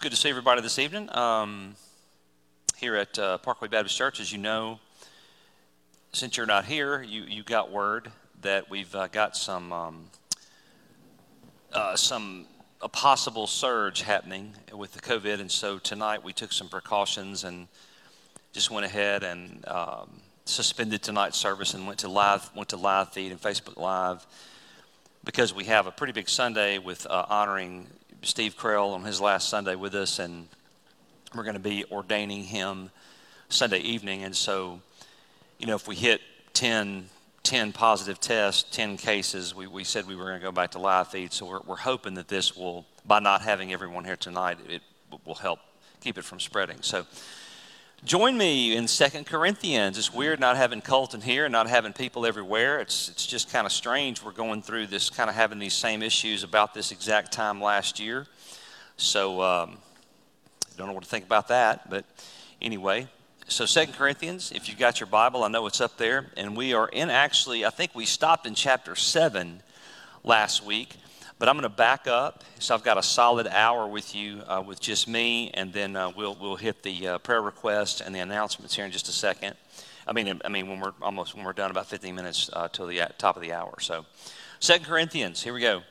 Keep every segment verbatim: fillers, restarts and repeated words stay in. It's good to see everybody this evening um, here at uh, Parkway Baptist Church. As you know, since you're not here, you, you got word that we've uh, got some um, uh, some a possible surge happening with the COVID, and so tonight we took some precautions and just went ahead and um, suspended tonight's service and went to live went to live feed and Facebook Live because we have a pretty big Sunday with uh, honoring Steve Krell on his last Sunday with us, and we're going to be ordaining him Sunday evening. And so, you know, if we hit ten, ten positive tests, ten cases, we, we said we were going to go back to live feed. So we're, we're hoping that this will, by not having everyone here tonight, it will help keep it from spreading. So join me in Second Corinthians. It's weird not having Colton here and not having people everywhere. It's it's just kind of strange. We're going through this, kind of having these same issues about this exact time last year. So I um, don't know what to think about that. But anyway, so Second Corinthians, if you've got your Bible, I know it's up there. And we are in actually, I think we stopped in chapter seven last week. But I'm going to back up, so I've got a solid hour with you, uh, with just me, and then uh, we'll we'll hit the uh, prayer request and the announcements here in just a second. I mean, I mean when we're almost when we're done, about fifteen minutes uh, till the top of the hour. So, Second Corinthians, here we go.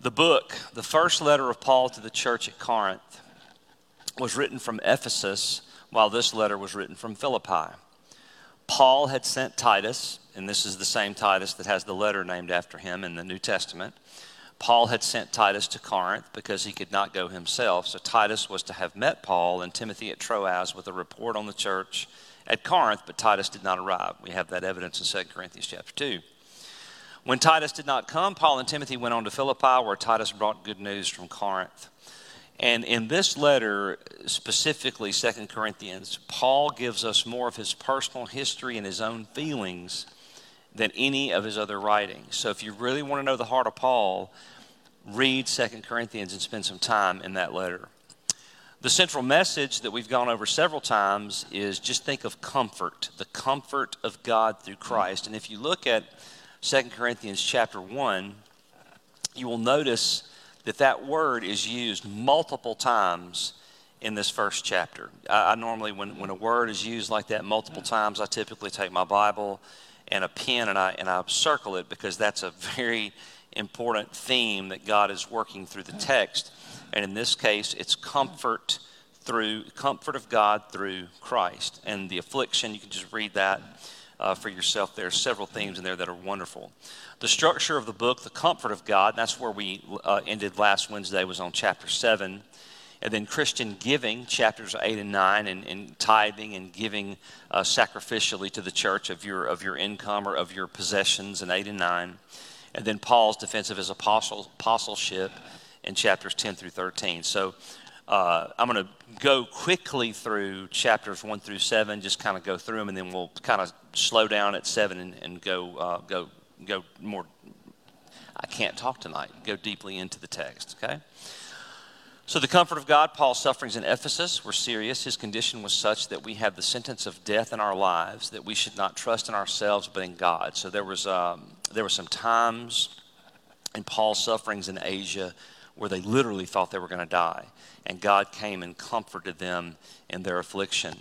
The book, the first letter of Paul to the church at Corinth, was written from Ephesus, while this letter was written from Philippi. Paul had sent Titus, and this is the same Titus that has the letter named after him in the New Testament. Paul had sent Titus to Corinth because he could not go himself, so Titus was to have met Paul and Timothy at Troas with a report on the church at Corinth, but Titus did not arrive. We have that evidence in Second Corinthians chapter two. When Titus did not come, Paul and Timothy went on to Philippi, where Titus brought good news from Corinth. And in this letter, specifically Second Corinthians, Paul gives us more of his personal history and his own feelings than any of his other writings. So if you really want to know the heart of Paul, read Second Corinthians and spend some time in that letter. The central message that we've gone over several times is just think of comfort, the comfort of God through Christ. And if you look at Second Corinthians chapter one, you will notice that that word is used multiple times in this first chapter. I, I normally, when, when a word is used like that multiple times, I typically take my Bible and a pen, and I and I circle it, because that's a very important theme that God is working through the text. And in this case, it's comfort through comfort of God through Christ. And the affliction, you can just read that uh, for yourself. There are several themes in there that are wonderful. The structure of the book, the comfort of God, that's where we uh, ended last Wednesday, was on chapter seven. And then Christian giving, chapters eight and nine, and, and tithing and giving uh, sacrificially to the church of your of your income or of your possessions in eight and nine. And then Paul's defense of his apostle, apostleship in chapters ten through thirteen. So uh, I'm going to go quickly through chapters one through seven, just kind of go through them, and then we'll kind of slow down at seven and, and go uh, go go more, I can't talk tonight, go deeply into the text, okay? So the comfort of God, Paul's sufferings in Ephesus were serious. His condition was such that we have the sentence of death in our lives, that we should not trust in ourselves but in God. So there was um, there were some times in Paul's sufferings in Asia where they literally thought they were going to die, and God came and comforted them in their affliction.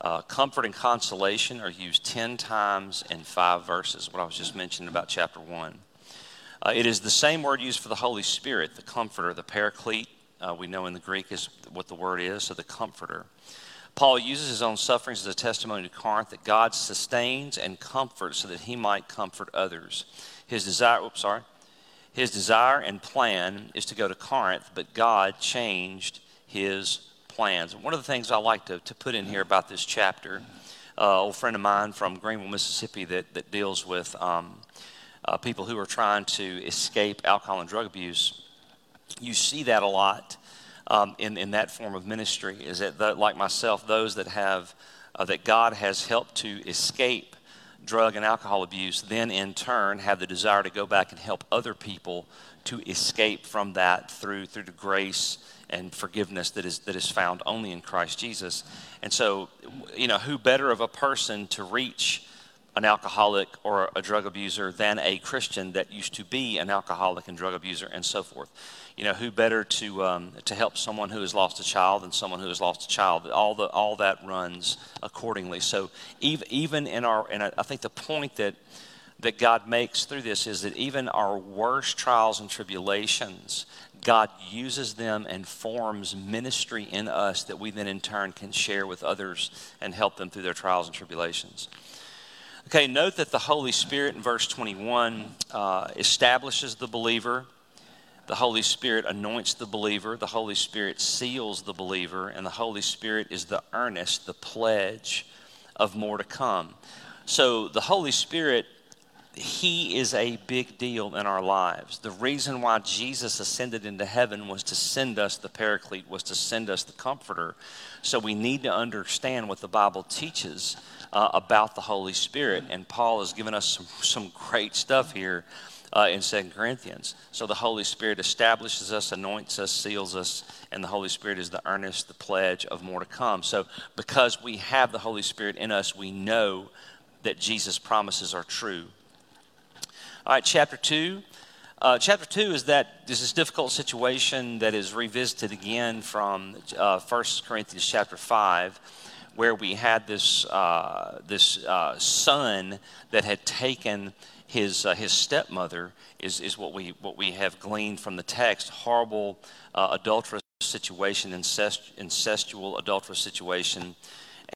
Uh, comfort and consolation are used ten times in five verses, what I was just mentioning about chapter one. Uh, it is the same word used for the Holy Spirit, the comforter, the paraclete. Uh, we know in the Greek is what the word is, so the comforter. Paul uses his own sufferings as a testimony to Corinth that God sustains and comforts so that he might comfort others. His desire, oops, sorry, his desire and plan is to go to Corinth, but God changed his plans. One of the things I like to, to put in here about this chapter, uh, old friend of mine from Greenville, Mississippi, that, that deals with um, uh, people who are trying to escape alcohol and drug abuse. You see that a lot um, in, in that form of ministry, is that the, like myself, those that have, uh, that God has helped to escape drug and alcohol abuse, then in turn have the desire to go back and help other people to escape from that through through the grace and forgiveness that is that is found only in Christ Jesus. And so, you know, who better of a person to reach an alcoholic or a drug abuser than a Christian that used to be an alcoholic and drug abuser and so forth. You know, who better to um, to help someone who has lost a child than someone who has lost a child? All the all that runs accordingly. So even even in our, and I think the point that that God makes through this is that even our worst trials and tribulations, God uses them and forms ministry in us that we then in turn can share with others and help them through their trials and tribulations. Okay, note that the Holy Spirit in verse twenty-one uh, establishes the believer, the Holy Spirit anoints the believer, the Holy Spirit seals the believer, and the Holy Spirit is the earnest, the pledge of more to come. So the Holy Spirit, He is a big deal in our lives. The reason why Jesus ascended into heaven was to send us the Paraclete, was to send us the Comforter. So we need to understand what the Bible teaches uh, about the Holy Spirit. And Paul has given us some, some great stuff here uh, in Second Corinthians. So the Holy Spirit establishes us, anoints us, seals us, and the Holy Spirit is the earnest, the pledge of more to come. So because we have the Holy Spirit in us, we know that Jesus' promises are true. All right, chapter two. Uh, chapter two is that this is difficult situation that is revisited again from uh, First Corinthians chapter five, where we had this uh, this uh, son that had taken his uh, his stepmother is is what we what we have gleaned from the text. Horrible uh, adulterous situation, incest, incestual adulterous situation,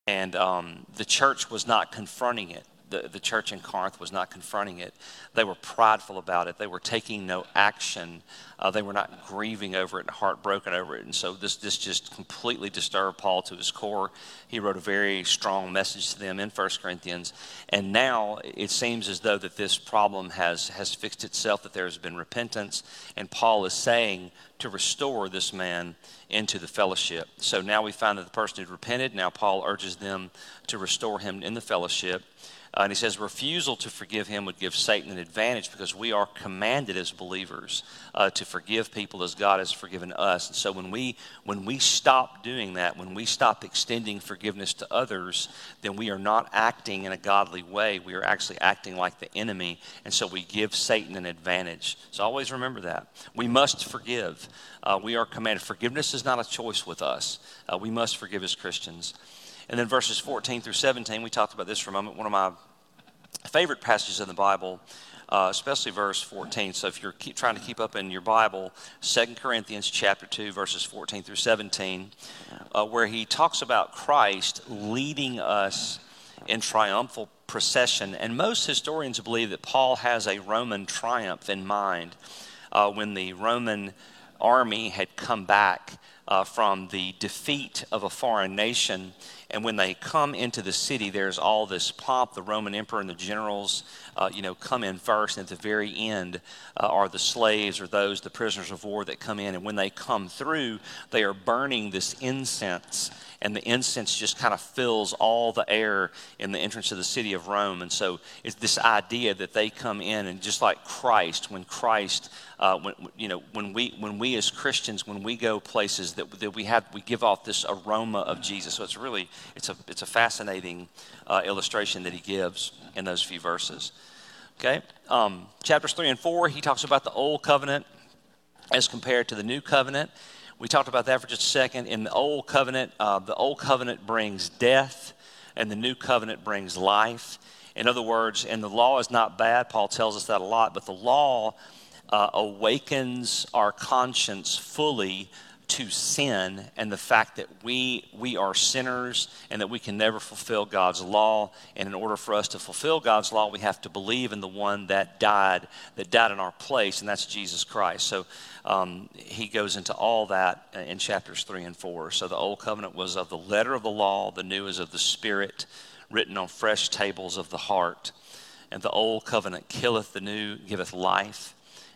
and um, the church was not confronting it. The, the church in Corinth was not confronting it. They were prideful about it. They were taking no action. Uh, they were not grieving over it and heartbroken over it. And so this this just completely disturbed Paul to his core. He wrote a very strong message to them in First Corinthians. And now it seems as though that this problem has, has fixed itself, that there has been repentance. And Paul is saying to restore this man into the fellowship. So now we find that the person who repented, now Paul urges them to restore him in the fellowship. Uh, and he says, refusal to forgive him would give Satan an advantage because we are commanded as believers uh, to forgive people as God has forgiven us. And so when we when we stop doing that, when we stop extending forgiveness to others, then we are not acting in a godly way. We are actually acting like the enemy. And so we give Satan an advantage. So always remember that. We must forgive. Uh, we are commanded. Forgiveness is not a choice with us. Uh, we must forgive as Christians. And then verses fourteen through seventeen, we talked about this for a moment. One of my favorite passages in the Bible, uh, especially verse fourteen. So if you're keep trying to keep up in your Bible, Second Corinthians chapter two, verses fourteen through seventeen, uh, where he talks about Christ leading us in triumphal procession. And most historians believe that Paul has a Roman triumph in mind uh, when the Roman army had come back Uh, from the defeat of a foreign nation. And when they come into the city, there's all this pomp. The Roman emperor and the generals, uh, you know, come in first. And at the very end uh, are the slaves or those, the prisoners of war that come in. And when they come through, they are burning this incense. And the incense just kind of fills all the air in the entrance of the city of Rome. And so it's this idea that they come in and just like Christ, when Christ, uh, when, you know, when we when we as Christians, when we go places that, that we have, we give off this aroma of Jesus. So it's really, it's a it's a fascinating uh, illustration that he gives in those few verses. Okay, um, chapters three and four, he talks about the old covenant as compared to the new covenant. We talked about that for just a second. In the old covenant, uh, the old covenant brings death, and the new covenant brings life. In other words, and the law is not bad. Paul tells us that a lot, but the law uh, awakens our conscience fully to sin and the fact that we we are sinners and that we can never fulfill God's law. And in order for us to fulfill God's law, we have to believe in the one that died, that died in our place, and that's Jesus Christ. So um, he goes into all that in chapters three and four. So the old covenant was of the letter of the law, the new is of the Spirit, written on fresh tables of the heart. And the old covenant killeth, the new giveth life.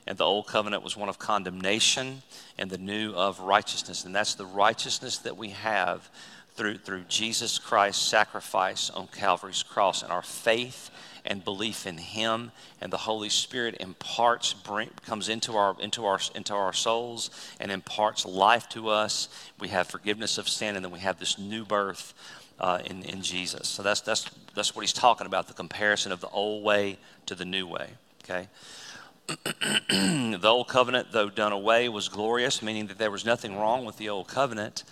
And the old covenant was one of condemnation and the new of righteousness. And that's the righteousness that we have through through Jesus Christ's sacrifice on Calvary's cross and our faith and belief in Him, and the Holy Spirit imparts, bring, comes into our into our into our souls and imparts life to us. We have forgiveness of sin, and then we have this new birth uh, in in Jesus. So that's that's that's what he's talking about: the comparison of the old way to the new way. Okay. The old covenant, though done away, was glorious, meaning that there was nothing wrong with the old covenant.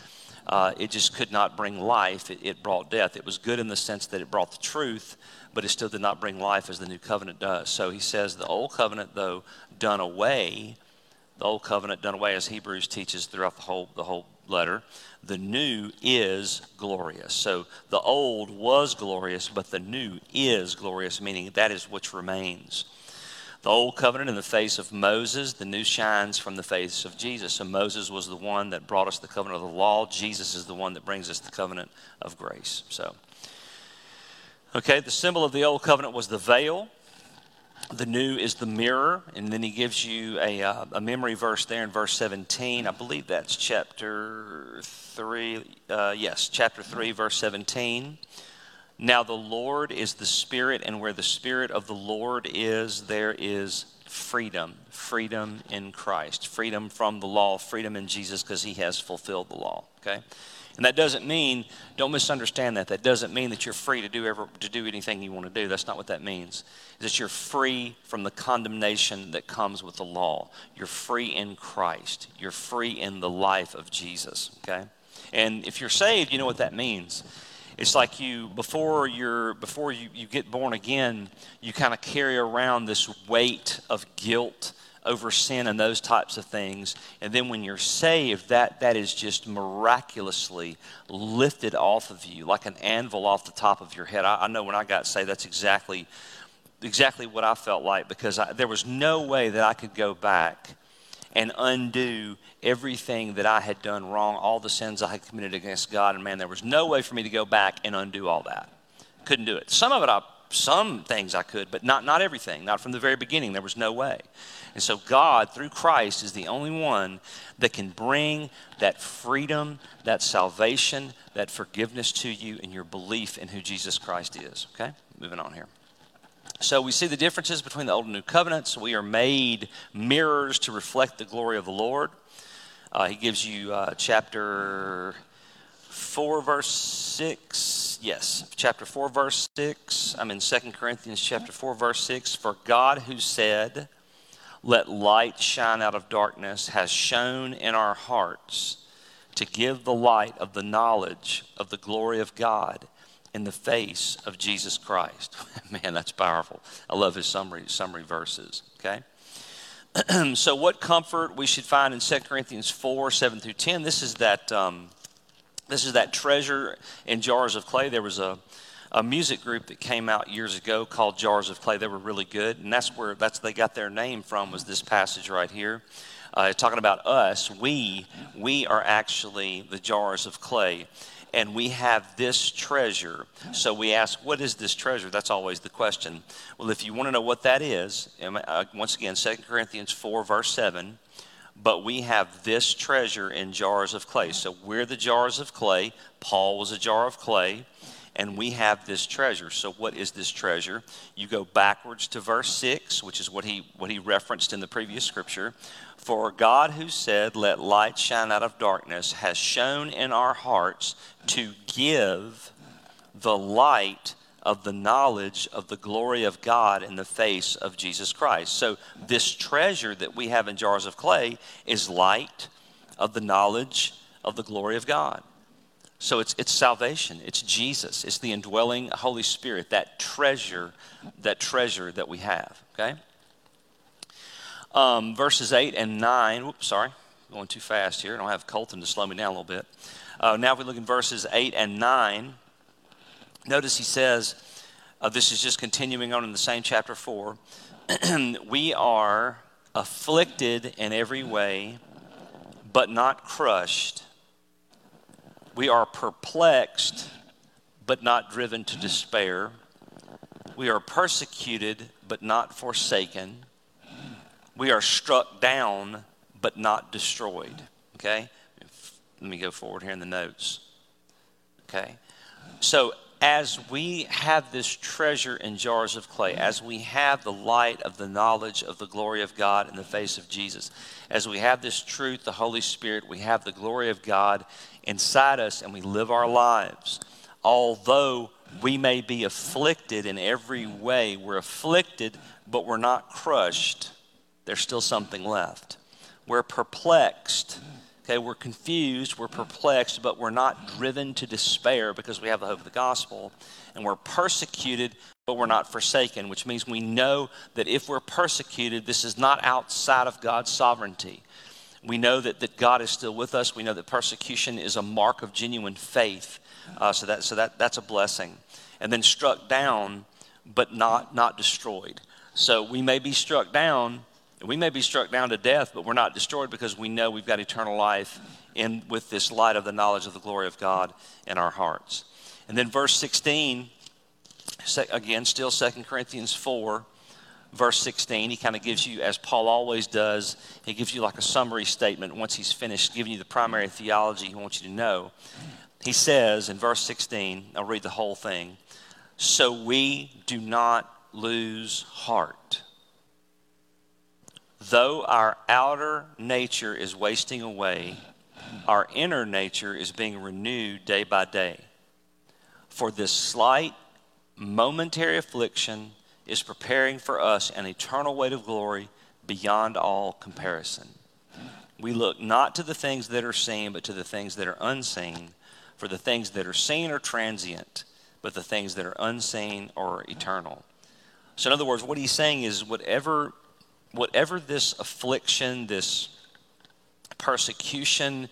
Uh, it just could not bring life. It, it brought death. It was good in the sense that it brought the truth, but it still did not bring life as the new covenant does. So he says the old covenant, though done away, the old covenant done away, as Hebrews teaches throughout the whole the whole letter, the new is glorious. So the old was glorious, but the new is glorious, meaning that is which remains. The old covenant in the face of Moses, the new shines from the face of Jesus. So Moses was the one that brought us the covenant of the law. Jesus is the one that brings us the covenant of grace. So, okay, the symbol of the old covenant was the veil. The new is the mirror. And then he gives you a, uh, a memory verse there in verse seventeen. I believe that's chapter three. Uh, yes, chapter three, verse seventeen. Now the Lord is the Spirit, and where the Spirit of the Lord is, there is freedom. Freedom in Christ. Freedom from the law. Freedom in Jesus, because He has fulfilled the law. Okay? And that doesn't mean, don't misunderstand that. That doesn't mean that you're free to do ever to do anything you want to do. That's not what that means. That you're free from the condemnation that comes with the law. You're free in Christ. You're free in the life of Jesus. Okay? And if you're saved, you know what that means. It's like you, before you're, before you, you get born again, you kind of carry around this weight of guilt over sin and those types of things. And then when you're saved, that, that is just miraculously lifted off of you, like an anvil off the top of your head. I, I know when I got saved, that's exactly, exactly what I felt like, because I, there was no way that I could go back and undo everything that I had done wrong, all the sins I had committed against God. And man, there was no way for me to go back and undo all that. Couldn't do it. Some of it, I, some things I could, but not, not everything. Not from the very beginning. There was no way. And so God, through Christ, is the only one that can bring that freedom, that salvation, that forgiveness to you and your belief in who Jesus Christ is. Okay? Moving on here. So we see the differences between the old and new covenants. We are made mirrors to reflect the glory of the Lord. Uh, he gives you uh, chapter four, verse six. Yes, chapter four, verse six. I'm in Second Corinthians chapter four, verse six. For God who said, "Let light shine out of darkness," has shone in our hearts to give the light of the knowledge of the glory of God in the face of Jesus Christ. Man, that's powerful. I love his summary summary verses, okay? So what comfort we should find in Second Corinthians four, seven through ten. This is that um, this is that treasure in jars of clay. There was a, a music group that came out years ago called Jars of Clay. They were really good, and that's where that's they got their name from, was this passage right here. Uh, talking about us, we we are actually the jars of clay. And we have this treasure. So we ask, what is this treasure? That's always the question. Well, if you want to know what that is, once again, Second Corinthians four, verse seven, but we have this treasure in jars of clay. So we're the jars of clay. Paul was a jar of clay. And we have this treasure. So what is this treasure? You go backwards to verse six, which is what he what he referenced in the previous scripture. For God who said, "Let light shine out of darkness," has shone in our hearts to give the light of the knowledge of the glory of God in the face of Jesus Christ. So this treasure that we have in jars of clay is light of the knowledge of the glory of God. So it's it's salvation, it's Jesus, it's the indwelling Holy Spirit, that treasure, that treasure that we have, okay? Um, verses eight and nine, whoops, sorry, going too fast here. I don't have Colton to slow me down a little bit. Uh, now if we look in verses eight and nine, notice he says, uh, this is just continuing on in the same chapter four, we are afflicted in every way, but not crushed. We are perplexed, but not driven to despair. We are persecuted, but not forsaken. We are struck down, but not destroyed. Okay? If, let me go forward here in the notes. Okay? So as we have this treasure in jars of clay, as we have the light of the knowledge of the glory of God in the face of Jesus, as we have this truth, the Holy Spirit, we have the glory of God inside us, and we live our lives. Although we may be afflicted in every way, we're afflicted, but we're not crushed. There's still something left. We're perplexed. Okay, we're confused, we're perplexed, but we're not driven to despair because we have the hope of the gospel. And we're persecuted, but we're not forsaken, which means we know that if we're persecuted, this is not outside of God's sovereignty. We know that, that God is still with us. We know that persecution is a mark of genuine faith. Uh, so that so that that's a blessing. And then struck down, but not not destroyed. So we may be struck down. We may be struck down to death, but we're not destroyed because we know we've got eternal life in, with this light of the knowledge of the glory of God in our hearts. And then verse sixteen, again, still Second Corinthians four, verse sixteen, he kind of gives you, as Paul always does, he gives you like a summary statement. Once he's finished giving you the primary theology he wants you to know, he says in verse sixteen, I'll read the whole thing, "So we do not lose heart. Though our outer nature is wasting away, our inner nature is being renewed day by day. For this slight, momentary affliction is preparing for us an eternal weight of glory beyond all comparison. We look not to the things that are seen, but to the things that are unseen. For the things that are seen are transient, but the things that are unseen are eternal." So in other words, what he's saying is whatever... Whatever this affliction, this persecution,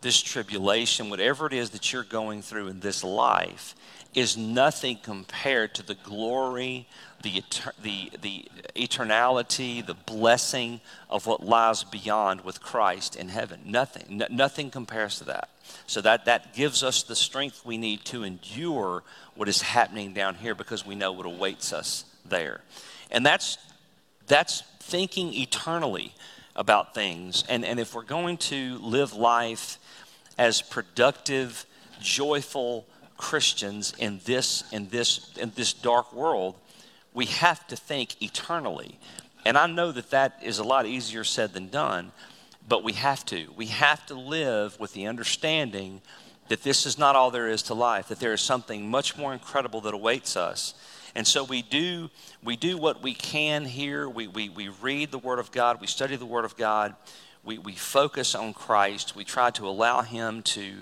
this tribulation, whatever it is that you're going through in this life is nothing compared to the glory, the, the, the eternality, the blessing of what lies beyond with Christ in heaven. Nothing, no, nothing compares to that. So that, that gives us the strength we need to endure what is happening down here because we know what awaits us there. And that's, that's thinking eternally about things. And, and if we're going to live life as productive, joyful Christians in this, in this, in this dark world, we have to think eternally. And I know that that is a lot easier said than done, but we have to. We have to live with the understanding that this is not all there is to life, that there is something much more incredible that awaits us. And so we do we do what we can here. We, we, we read the Word of God. We study the Word of God. We, we focus on Christ. We try to allow Him to,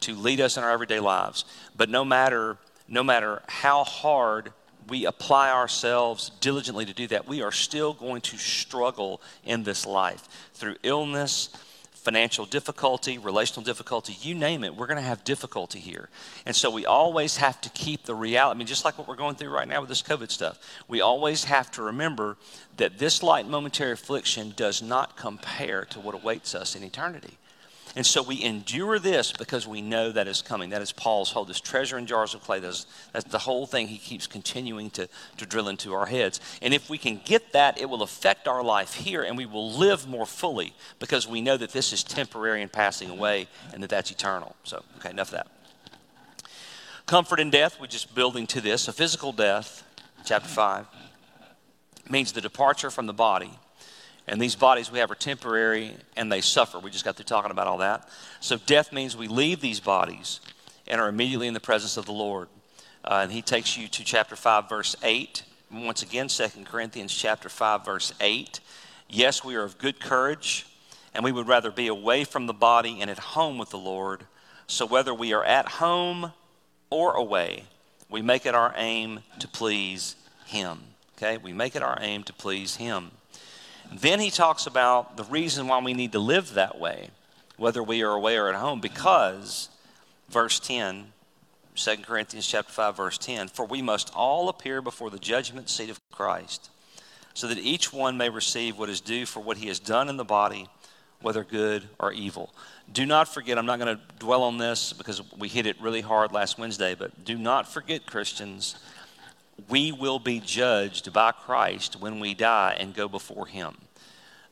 to lead us in our everyday lives. But no matter, no matter how hard we apply ourselves diligently to do that, we are still going to struggle in this life through illness, financial difficulty, relational difficulty, you name it, we're going to have difficulty here. And so we always have to keep the reality. I mean, just like what we're going through right now with this COVID stuff, we always have to remember that this light momentary affliction does not compare to what awaits us in eternity. And so we endure this because we know that is coming. That is Paul's whole, this treasure in jars of clay. That's, that's the whole thing he keeps continuing to, to drill into our heads. And if we can get that, it will affect our life here, and we will live more fully because we know that this is temporary and passing away and that that's eternal. So, okay, enough of that. Comfort in death, we're just building to this. A physical death, chapter five, means the departure from the body. And these bodies we have are temporary, and they suffer. We just got through talking about all that. So death means we leave these bodies and are immediately in the presence of the Lord. Uh, and he takes you to chapter five, verse eight. Once again, Second Corinthians chapter five, verse eight. "Yes, we are of good courage, and we would rather be away from the body and at home with the Lord. So whether we are at home or away, we make it our aim to please Him." Okay, we make it our aim to please Him. Then he talks about the reason why we need to live that way, whether we are away or at home, because, verse ten, Second Corinthians chapter five, verse ten, "For we must all appear before the judgment seat of Christ, so that each one may receive what is due for what he has done in the body, whether good or evil." Do not forget, I'm not going to dwell on this because we hit it really hard last Wednesday, but do not forget, Christians, we will be judged by Christ when we die and go before Him.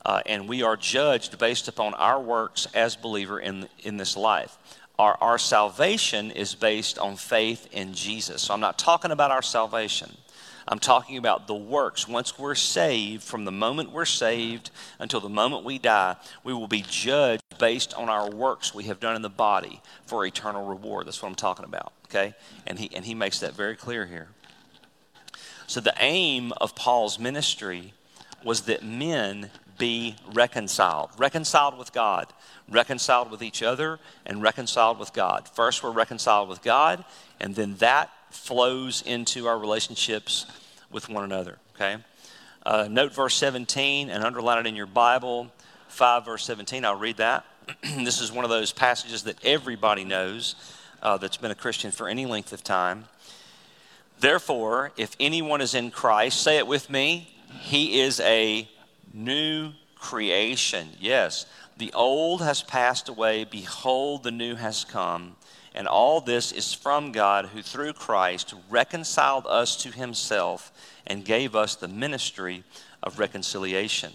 Uh, and we are judged based upon our works as believer in, in this life. Our, our salvation is based on faith in Jesus. So I'm not talking about our salvation. I'm talking about the works. Once we're saved, from the moment we're saved until the moment we die, we will be judged based on our works we have done in the body for eternal reward. That's what I'm talking about, okay? And he, and he makes that very clear here. So the aim of Paul's ministry was that men be reconciled. Reconciled with God, reconciled with each other, and reconciled with God. First, we're reconciled with God, and then that flows into our relationships with one another, okay? Uh, note verse seventeen and underline it in your Bible, five verse seventeen. I'll read that. This is one of those passages that everybody knows uh, that's been a Christian for any length of time. Therefore, if anyone is in Christ, say it with me, he is a new creation. Yes, the old has passed away. Behold, the new has come. And all this is from God, who through Christ reconciled us to himself and gave us the ministry of reconciliation.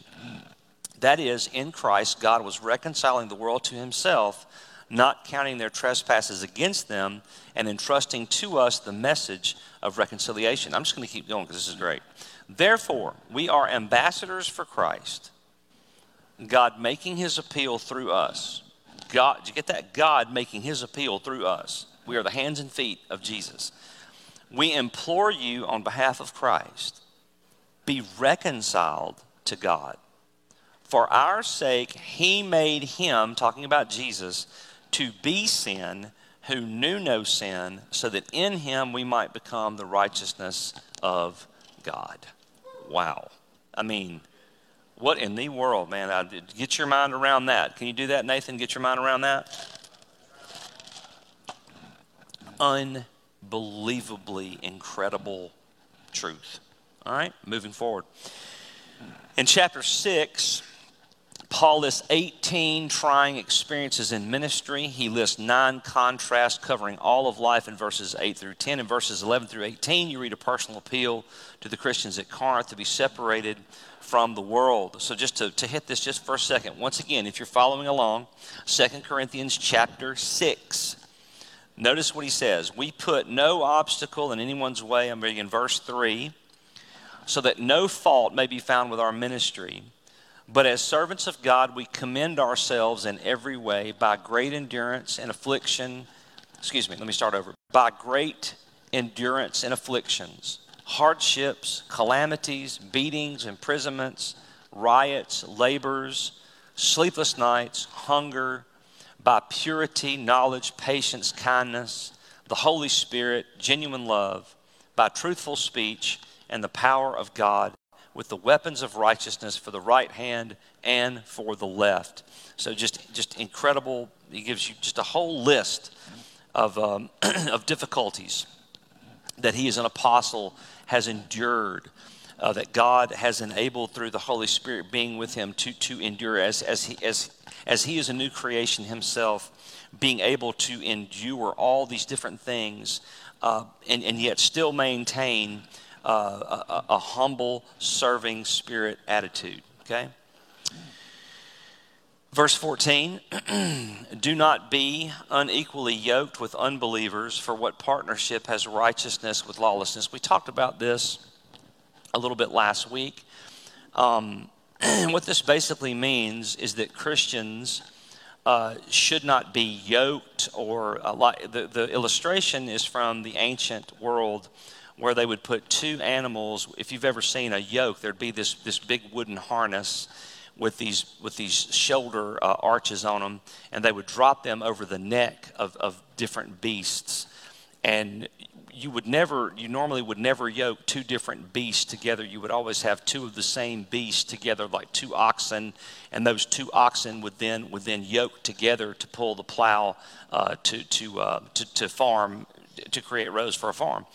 That is, in Christ, God was reconciling the world to himself, not counting their trespasses against them, and entrusting to us the message of reconciliation. I'm just going to keep going because this is great. Therefore, we are ambassadors for Christ, God making his appeal through us. God, did you get that? God making his appeal through us. We are the hands and feet of Jesus. We implore you on behalf of Christ, be reconciled to God. For our sake, he made him, talking about Jesus, to be sin who knew no sin, so that in him we might become the righteousness of God. Wow. I mean, what in the world, man? I, get your mind around that. Can you do that, Nathan? Get your mind around that? Unbelievably incredible truth. All right, moving forward. In chapter six, Paul lists eighteen trying experiences in ministry. He lists nine contrasts covering all of life in verses eight through ten. In verses eleven through eighteen, you read a personal appeal to the Christians at Corinth to be separated from the world. So just to, to hit this just for a second, once again, if you're following along, Second Corinthians chapter six. Notice what he says. We put no obstacle in anyone's way, I'm reading in verse three, so that no fault may be found with our ministry. But as servants of God, we commend ourselves in every way by great endurance and affliction. Excuse me, let me start over. By great endurance and afflictions, hardships, calamities, beatings, imprisonments, riots, labors, sleepless nights, hunger, by purity, knowledge, patience, kindness, the Holy Spirit, genuine love, by truthful speech, and the power of God, with the weapons of righteousness for the right hand and for the left. So just, just incredible. He gives you just a whole list of, um, of difficulties that he as an apostle has endured, uh, that God has enabled through the Holy Spirit being with him to, to endure as, as, he, as, as he is a new creation himself, being able to endure all these different things uh, and, and yet still maintain Uh, a, a humble, serving spirit attitude, okay? Verse fourteen, do not be unequally yoked with unbelievers, for what partnership has righteousness with lawlessness? We talked about this a little bit last week. Um, what this basically means is that Christians uh, should not be yoked or, uh, like the, the illustration is from the ancient world, where they would put two animals. If you've ever seen a yoke, there'd be this this big wooden harness with these with these shoulder uh, arches on them, and they would drop them over the neck of, of different beasts. And you would never, you normally would never yoke two different beasts together. You would always have two of the same beasts together, like two oxen, and those two oxen would then would then yoke together to pull the plow uh, to to, uh, to to farm to create rows for a farm.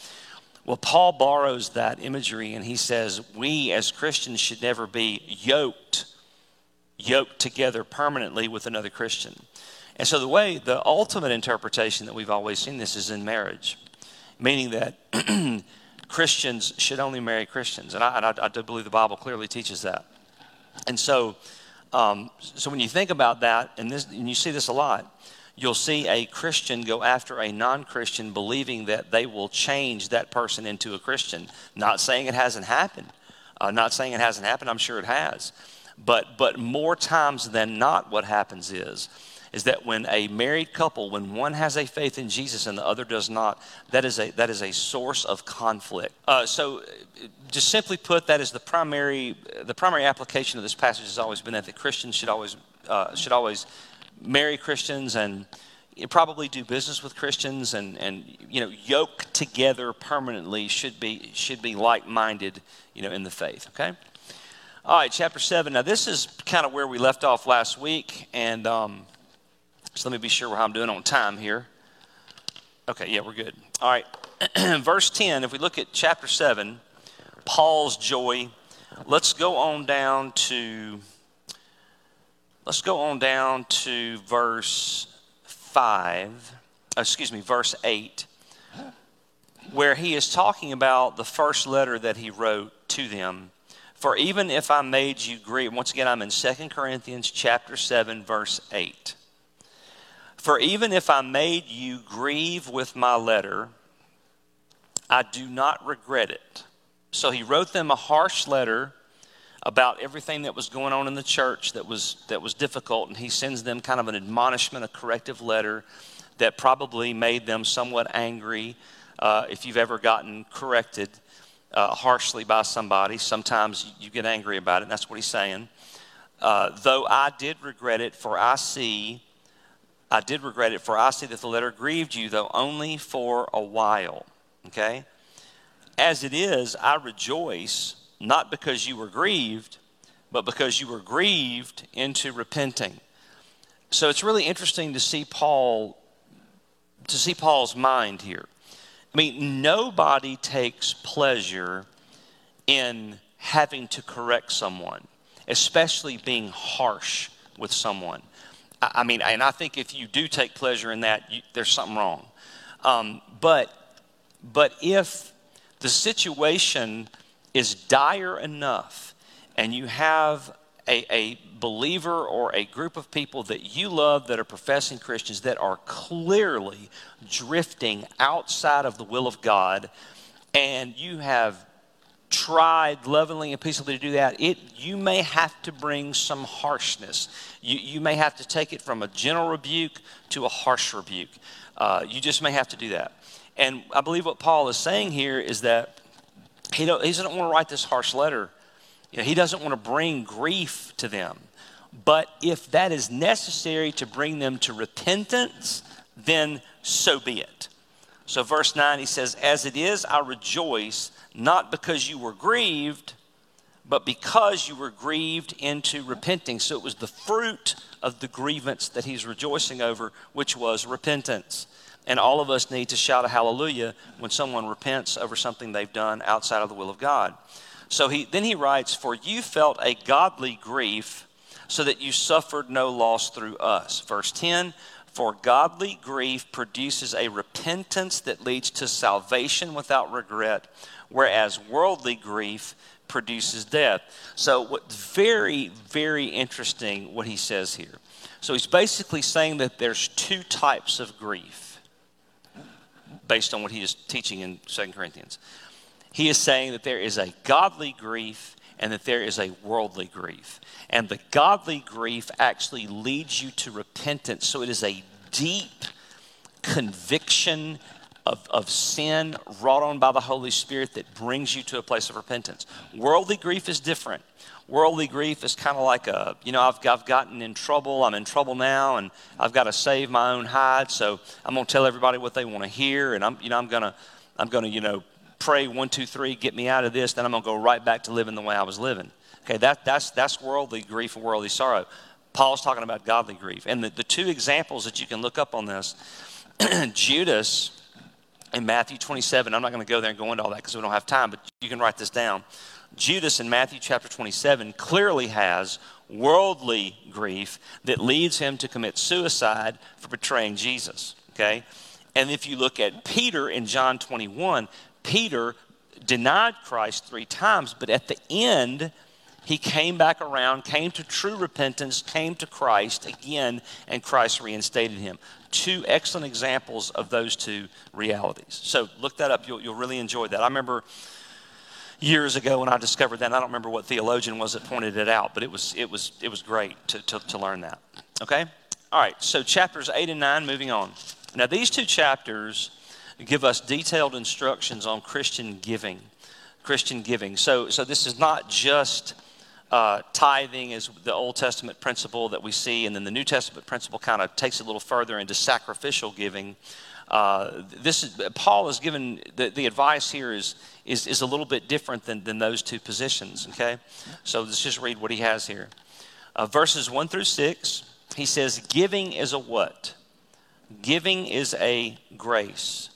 Well, Paul borrows that imagery and he says, we as Christians should never be yoked, yoked together permanently with another Christian. And so the way, the ultimate interpretation that we've always seen this is in marriage, meaning that Christians should only marry Christians. And I, and I, I do believe the Bible clearly teaches that. And so, um, so when you think about that, and, this, and you see this a lot, you'll see a Christian go after a non-Christian believing that they will change that person into a Christian. Not saying it hasn't happened. Uh, not saying it hasn't happened. I'm sure it has. But but more times than not, what happens is, is that when a married couple, when one has a faith in Jesus and the other does not, that is a that is a source of conflict. Uh, so just simply put, that is the primary the primary application of this passage has always been that the Christians should always uh, should always marry Christians and probably do business with Christians and, and you know yoke together permanently should be should be like-minded, you know, in the faith. Okay. All right, chapter seven. Now this is kind of where we left off last week, and um, so let me be sure how I'm doing on time here. Okay, yeah, we're good. All right, verse ten, if we look at chapter seven, Paul's joy. Let's go on down to, let's go on down to verse five, excuse me, verse eight, where he is talking about the first letter that he wrote to them. For even if I made you grieve, once again, I'm in Second Corinthians chapter seven, verse eight. For even if I made you grieve with my letter, I do not regret it. So he wrote them a harsh letter about everything that was going on in the church that was that was difficult, and he sends them kind of an admonishment, a corrective letter that probably made them somewhat angry. Uh, if you've ever gotten corrected uh, harshly by somebody, sometimes you get angry about it, and that's what he's saying. Uh, Though I did regret it, for I see... I did regret it, for I see that the letter grieved you, though only for a while, okay? As it is, I rejoice, not because you were grieved, but because you were grieved into repenting. So it's really interesting to see Paul, to see Paul's mind here. I mean, nobody takes pleasure in having to correct someone, especially being harsh with someone. I mean, and I think if you do take pleasure in that, you, there's something wrong. Um, but but if the situation is dire enough and you have a, a believer or a group of people that you love that are professing Christians that are clearly drifting outside of the will of God, and you have tried lovingly and peaceably to do that, it you may have to bring some harshness. You you may have to take it from a gentle rebuke to a harsh rebuke. Uh, you just may have to do that. And I believe what Paul is saying here is that he, don't, he doesn't want to write this harsh letter. You know, he doesn't want to bring grief to them. But if that is necessary to bring them to repentance, then so be it. So verse nine, he says, as it is, I rejoice, not because you were grieved, but because you were grieved into repenting. So it was the fruit of the grievance that he's rejoicing over, which was repentance. And all of us need to shout a hallelujah when someone repents over something they've done outside of the will of God. So he then he writes, for you felt a godly grief so that you suffered no loss through us. Verse ten, for godly grief produces a repentance that leads to salvation without regret, whereas worldly grief produces death. So what's very, very interesting what he says here. So he's basically saying that there's two types of grief based on what he is teaching in Second Corinthians. He is saying that there is a godly grief and that there is a worldly grief. And the godly grief actually leads you to repentance. So it is a deep conviction Of, of sin wrought on by the Holy Spirit that brings you to a place of repentance. Worldly grief is different. Worldly grief is kind of like a, you know, I've, I've gotten in trouble, I'm in trouble now, and I've got to save my own hide, so I'm going to tell everybody what they want to hear, and I'm, you know, I'm going to, I'm going to, you know, pray one, two, three, get me out of this, then I'm going to go right back to living the way I was living. Okay, that, that's, that's worldly grief and worldly sorrow. Paul's talking about godly grief. And the, the two examples that you can look up on this, Judas... in Matthew twenty-seven, I'm not going to go there and go into all that because we don't have time, but you can write this down. Judas in Matthew chapter twenty-seven clearly has worldly grief that leads him to commit suicide for betraying Jesus, okay? And if you look at Peter in John twenty-one, Peter denied Christ three times, but at the end, he came back around, came to true repentance, came to Christ again, and Christ reinstated him. two excellent examples of those two realities. So look that up. You'll, you'll really enjoy that. I remember years ago when I discovered that, and I don't remember what theologian was that pointed it out, but it was, it was, it was great to, to, to learn that. Okay? All right, so chapters eight and nine, moving on. Now, these two chapters give us detailed instructions on Christian giving. Christian giving. So, so this is not just uh, tithing as the Old Testament principle that we see, and then the New Testament principle kind of takes it a little further into sacrificial giving. Uh, this is, Paul is given, the, the advice here is, is, is a little bit different than, than those two positions, okay? So let's just read what he has here. Uh, verses one through six, he says, giving is a what? Giving is a grace.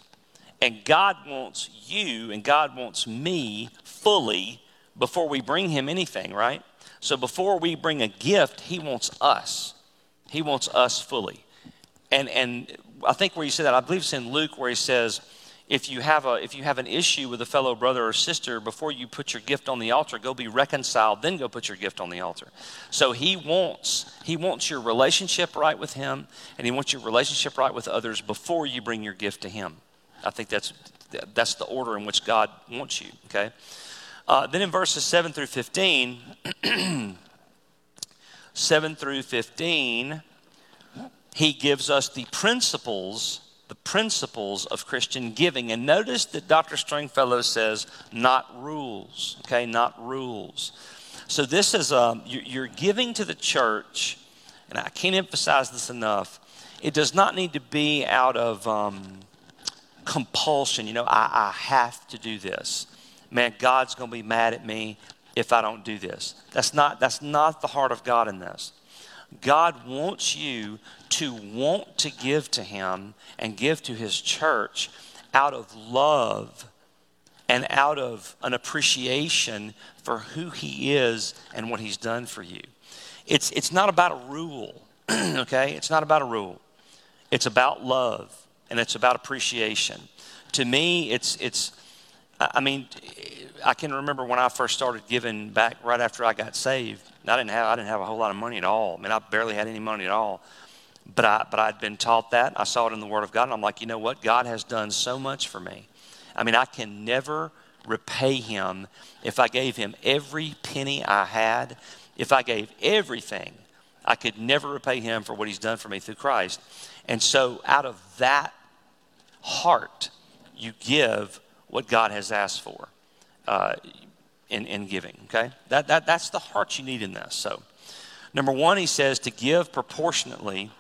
And God wants you and God wants me fully before we bring him anything, right? So before we bring a gift, he wants us. He wants us fully. And and I think where you say that, I believe it's in Luke where he says, if you have a if you have an issue with a fellow brother or sister, before you put your gift on the altar, go be reconciled, then go put your gift on the altar. So he wants he wants your relationship right with him, and he wants your relationship right with others before you bring your gift to him. I think that's that's the order in which God wants you, okay? Uh, then in verses seven through fifteen, seven through fifteen, he gives us the principles, the principles of Christian giving. And notice that Doctor Stringfellow says, not rules, okay, not rules. So this is, um, you're giving to the church, and I can't emphasize this enough. It does not need to be out of... Um, compulsion, you know, I, I have to do this. Man, God's going to be mad at me if I don't do this. That's not, that's not the heart of God in this. God wants you to want to give to him and give to his church out of love and out of an appreciation for who he is and what he's done for you. It's, it's not about a rule, okay? It's not about a rule. It's about love. And it's about appreciation. To me, it's, it's. I mean, I can remember when I first started giving back right after I got saved. I didn't have, I didn't have a whole lot of money at all. I mean, I barely had any money at all. But, I, but I'd been taught that. I saw it in the Word of God. And I'm like, you know what? God has done so much for me. I mean, I can never repay him if I gave him every penny I had. If I gave everything, I could never repay him for what he's done for me through Christ. And so out of that heart, you give what God has asked for uh, in, in giving, okay? That, that, that's the heart you need in this. So number one, he says to give proportionately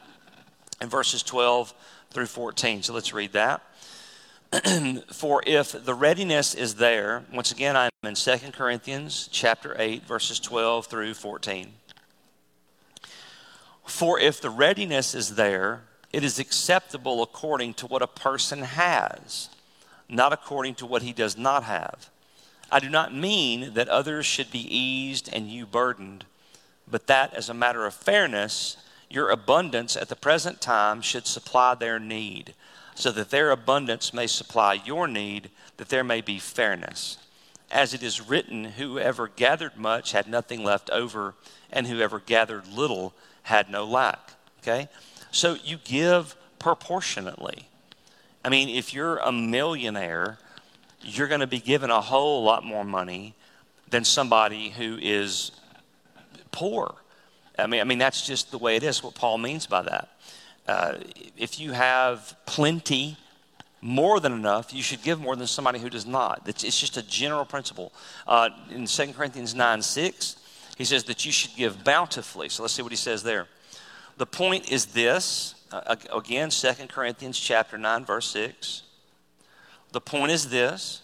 in verses twelve through fourteen. So let's read that. For if the readiness is there, once again, I'm in Second Corinthians chapter eight, verses twelve through fourteen. For if the readiness is there, it is acceptable according to what a person has, not according to what he does not have. I do not mean that others should be eased and you burdened, but that as a matter of fairness, your abundance at the present time should supply their need, so that their abundance may supply your need, that there may be fairness. As it is written, whoever gathered much had nothing left over, and whoever gathered little had no lack, okay? So you give proportionately. I mean, if you're a millionaire, you're going to be given a whole lot more money than somebody who is poor. I mean, I mean that's just the way it is, what Paul means by that. Uh, if you have plenty, more than enough, you should give more than somebody who does not. It's, it's just a general principle. Uh, in Second Corinthians nine six, he says that you should give bountifully. So let's see what he says there. The point is this, uh, again, Second Corinthians chapter nine, verse six. The point is this,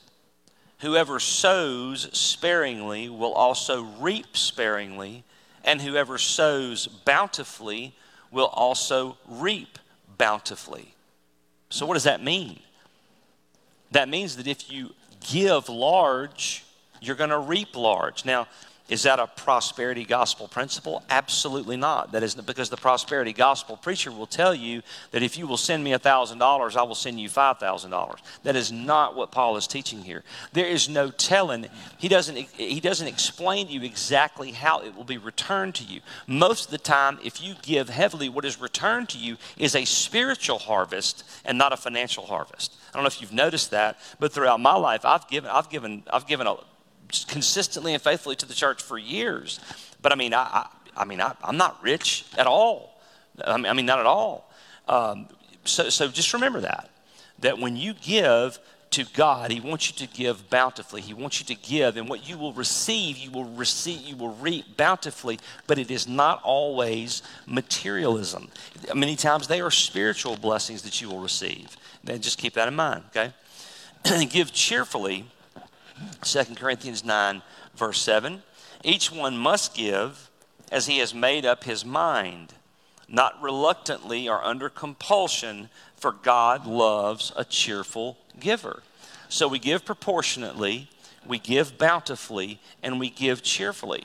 whoever sows sparingly will also reap sparingly, and whoever sows bountifully will also reap bountifully. So what does that mean? That means that if you give large, you're going to reap large. Now, Is that a prosperity gospel principle? Absolutely not. That isn't, because the prosperity gospel preacher will tell you that if you will send me one thousand dollars, I will send you five thousand dollars. That is not what Paul is teaching here. There is no telling. He doesn't, he doesn't explain to you exactly how it will be returned to you. Most of the time, if you give heavily, what is returned to you is a spiritual harvest and not a financial harvest. I don't know if you've noticed that, but throughout my life, I've given, I've given, I've given a consistently and faithfully to the church for years. But I mean, I, I, I mean, I, I'm not rich at all. I mean, I mean not at all. Um, so, so just remember that, that when you give to God, he wants you to give bountifully. He wants you to give, and what you will receive, you will receive, you will reap bountifully, but it is not always materialism. Many times they are spiritual blessings that you will receive. And just keep that in mind, okay? Give cheerfully. Second Corinthians nine, verse seven, each one must give as he has made up his mind, not reluctantly or under compulsion, for God loves a cheerful giver. So we give proportionately, we give bountifully, and we give cheerfully.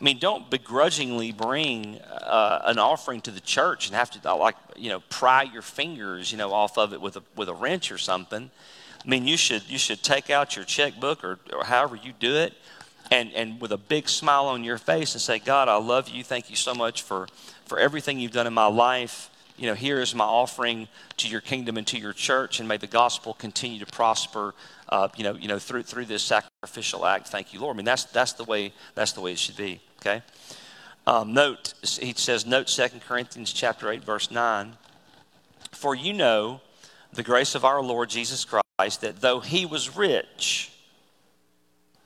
I mean, don't begrudgingly bring uh, an offering to the church and have to, like, you know, pry your fingers, you know, off of it with a, with a wrench or something. I mean, you should you should take out your checkbook or, or however you do it, and, and with a big smile on your face and say, God, I love you. Thank you so much for, for everything you've done in my life. You know, here is my offering to your kingdom and to your church, and may the gospel continue to prosper. Uh, you know, you know through through this sacrificial act. Thank you, Lord. I mean, that's that's the way that's the way it should be. Okay. Um, note he says note Second Corinthians chapter eight verse nine, for you know the grace of our Lord Jesus Christ, that though he was rich,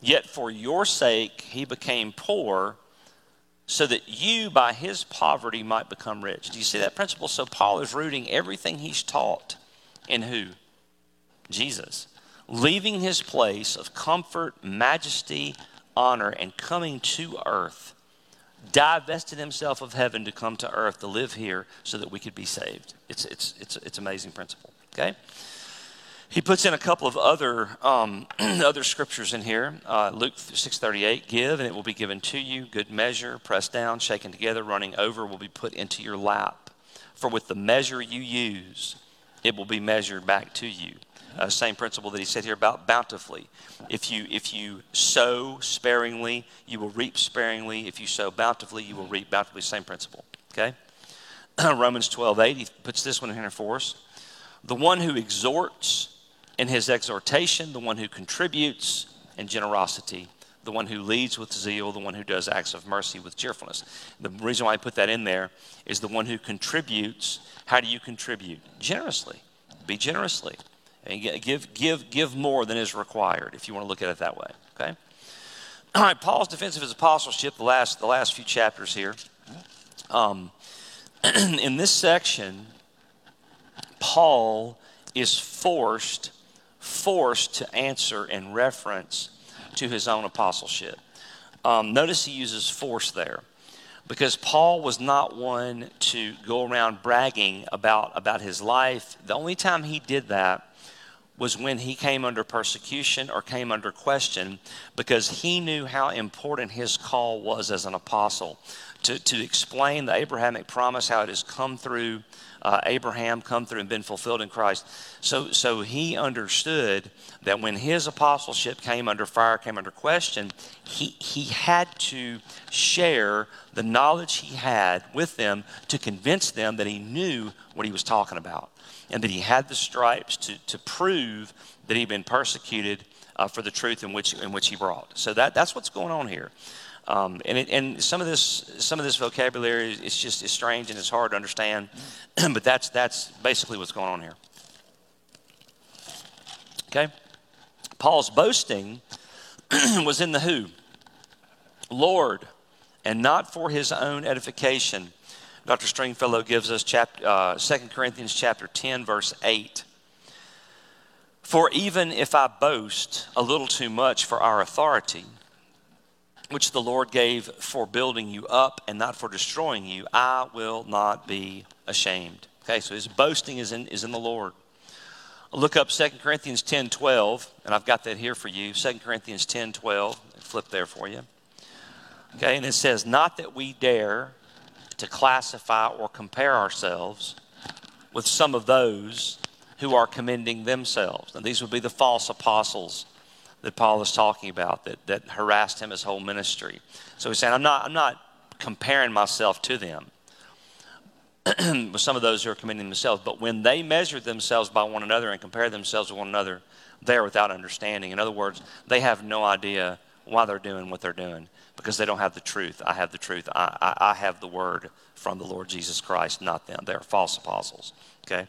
yet for your sake he became poor, so that you by his poverty might become rich. Do you see that principle? So Paul is rooting everything he's taught in who? Jesus. Leaving his place of comfort, majesty, honor, and coming to earth, divested himself of heaven to come to earth to live here so that we could be saved. It's, it's, it's, it's an amazing principle, okay? He puts in a couple of other um, other scriptures in here. Uh, Luke six thirty-eight, give and it will be given to you. Good measure, pressed down, shaken together, running over, will be put into your lap. For with the measure you use, it will be measured back to you. Uh, same principle that he said here about bountifully. If you if you sow sparingly, you will reap sparingly. If you sow bountifully, you will reap bountifully. Same principle. Okay. Romans twelve eight, he puts this one in here for us. The one who exhorts in his exhortation, the one who contributes in generosity, the one who leads with zeal, the one who does acts of mercy with cheerfulness. The reason why I put that in there is the one who contributes. How do you contribute? Generously. Be generously. And give, give, give more than is required, if you want to look at it that way. Okay? All right, Paul's defense of his apostleship, the last, the last few chapters here. Um, in this section, Paul is forced forced to answer in reference to his own apostleship. Um, notice he uses force there because Paul was not one to go around bragging about, about his life. The only time he did that was when he came under persecution or came under question because he knew how important his call was as an apostle. To, to explain the Abrahamic promise, how it has come through uh, Abraham, come through and been fulfilled in Christ. So, so he understood that when his apostleship came under fire, came under question, he, he had to share the knowledge he had with them to convince them that he knew what he was talking about and that he had the stripes to, to prove that he'd been persecuted uh, for the truth in which, in which he brought. So that, that's what's going on here. Um, and, it, and some of this, some of this vocabulary, it's just it's strange and it's hard to understand, but that's that's basically what's going on here. Okay, Paul's boasting was in the who? Lord, and not for his own edification. Doctor Stringfellow gives us chapter, uh, Second Corinthians chapter ten, verse eight. For even if I boast a little too much for our authority, which the Lord gave for building you up and not for destroying you, I will not be ashamed. Okay, so his boasting is in, is in the Lord. Look up Second Corinthians ten twelve, and I've got that here for you. Second Corinthians ten twelve, flip there for you. Okay, and it says, not that we dare to classify or compare ourselves with some of those who are commending themselves. And these would be the false apostles that Paul is talking about that, that harassed him his whole ministry. So he's saying, I'm not, I'm not comparing myself to them, with some of those who are commending themselves. But when they measure themselves by one another and compare themselves to one another, they're without understanding. In other words, they have no idea why they're doing what they're doing, because they don't have the truth. I have the truth. I, I, I have the word from the Lord Jesus Christ, not them. They're false apostles, okay?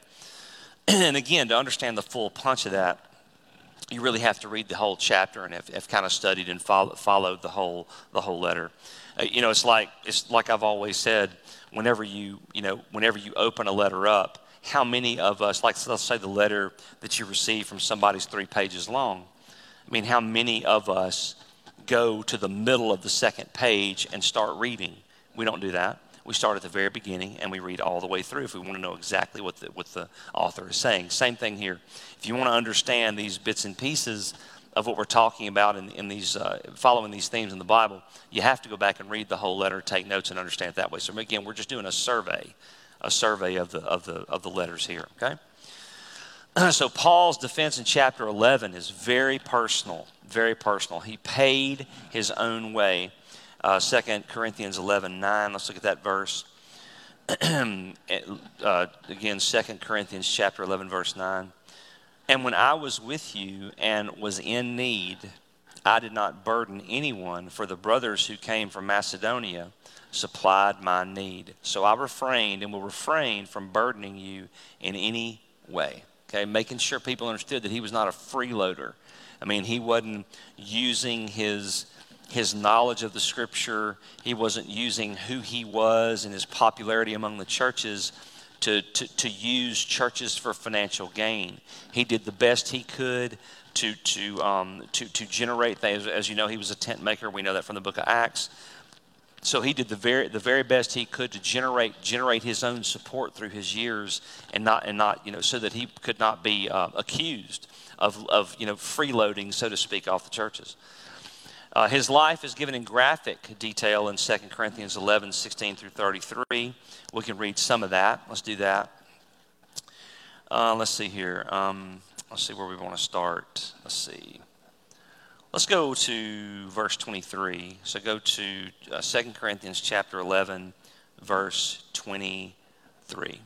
And again, to understand the full punch of that, you really have to read the whole chapter and have, have kind of studied and follow, followed the whole the whole letter. Uh, you know, it's like it's like I've always said, whenever you, you know, whenever you open a letter up, how many of us, like let's say the letter that you receive from somebody's three pages long, I mean, how many of us go to the middle of the second page and start reading? We don't do that. We start at the very beginning and we read all the way through if we want to know exactly what the, what the author is saying. Same thing here. If you want to understand these bits and pieces of what we're talking about in, in these, uh, following these themes in the Bible, you have to go back and read the whole letter, take notes, and understand it that way. So again, we're just doing a survey, a survey of the of the of the letters here. Okay. So Paul's defense in chapter eleven is very personal, very personal. He paid his own way. Uh, Second Corinthians eleven nine. Let's look at that verse. uh, again, Second Corinthians chapter eleven verse nine. And when I was with you and was in need, I did not burden anyone, for the brothers who came from Macedonia supplied my need. So I refrained and will refrain from burdening you in any way. Okay, making sure people understood that he was not a freeloader. I mean, he wasn't using his his knowledge of the scripture. He wasn't using who he was and his popularity among the churches To, to, to use churches for financial gain. He did the best he could to to um, to, to generate things. As you know, he was a tent maker. We know that from the book of Acts. So he did the very the very best he could to generate generate his own support through his years, and not and not you know so that he could not be uh, accused of of you know freeloading, so to speak, off the churches. Uh, his life is given in graphic detail in Second Corinthians eleven sixteen through thirty-three. We can read some of that. Let's do that. Uh, let's see here. Um, let's see where we want to start. Let's see. Let's go to verse twenty-three. So go to uh, Second Corinthians chapter eleven, verse twenty-three.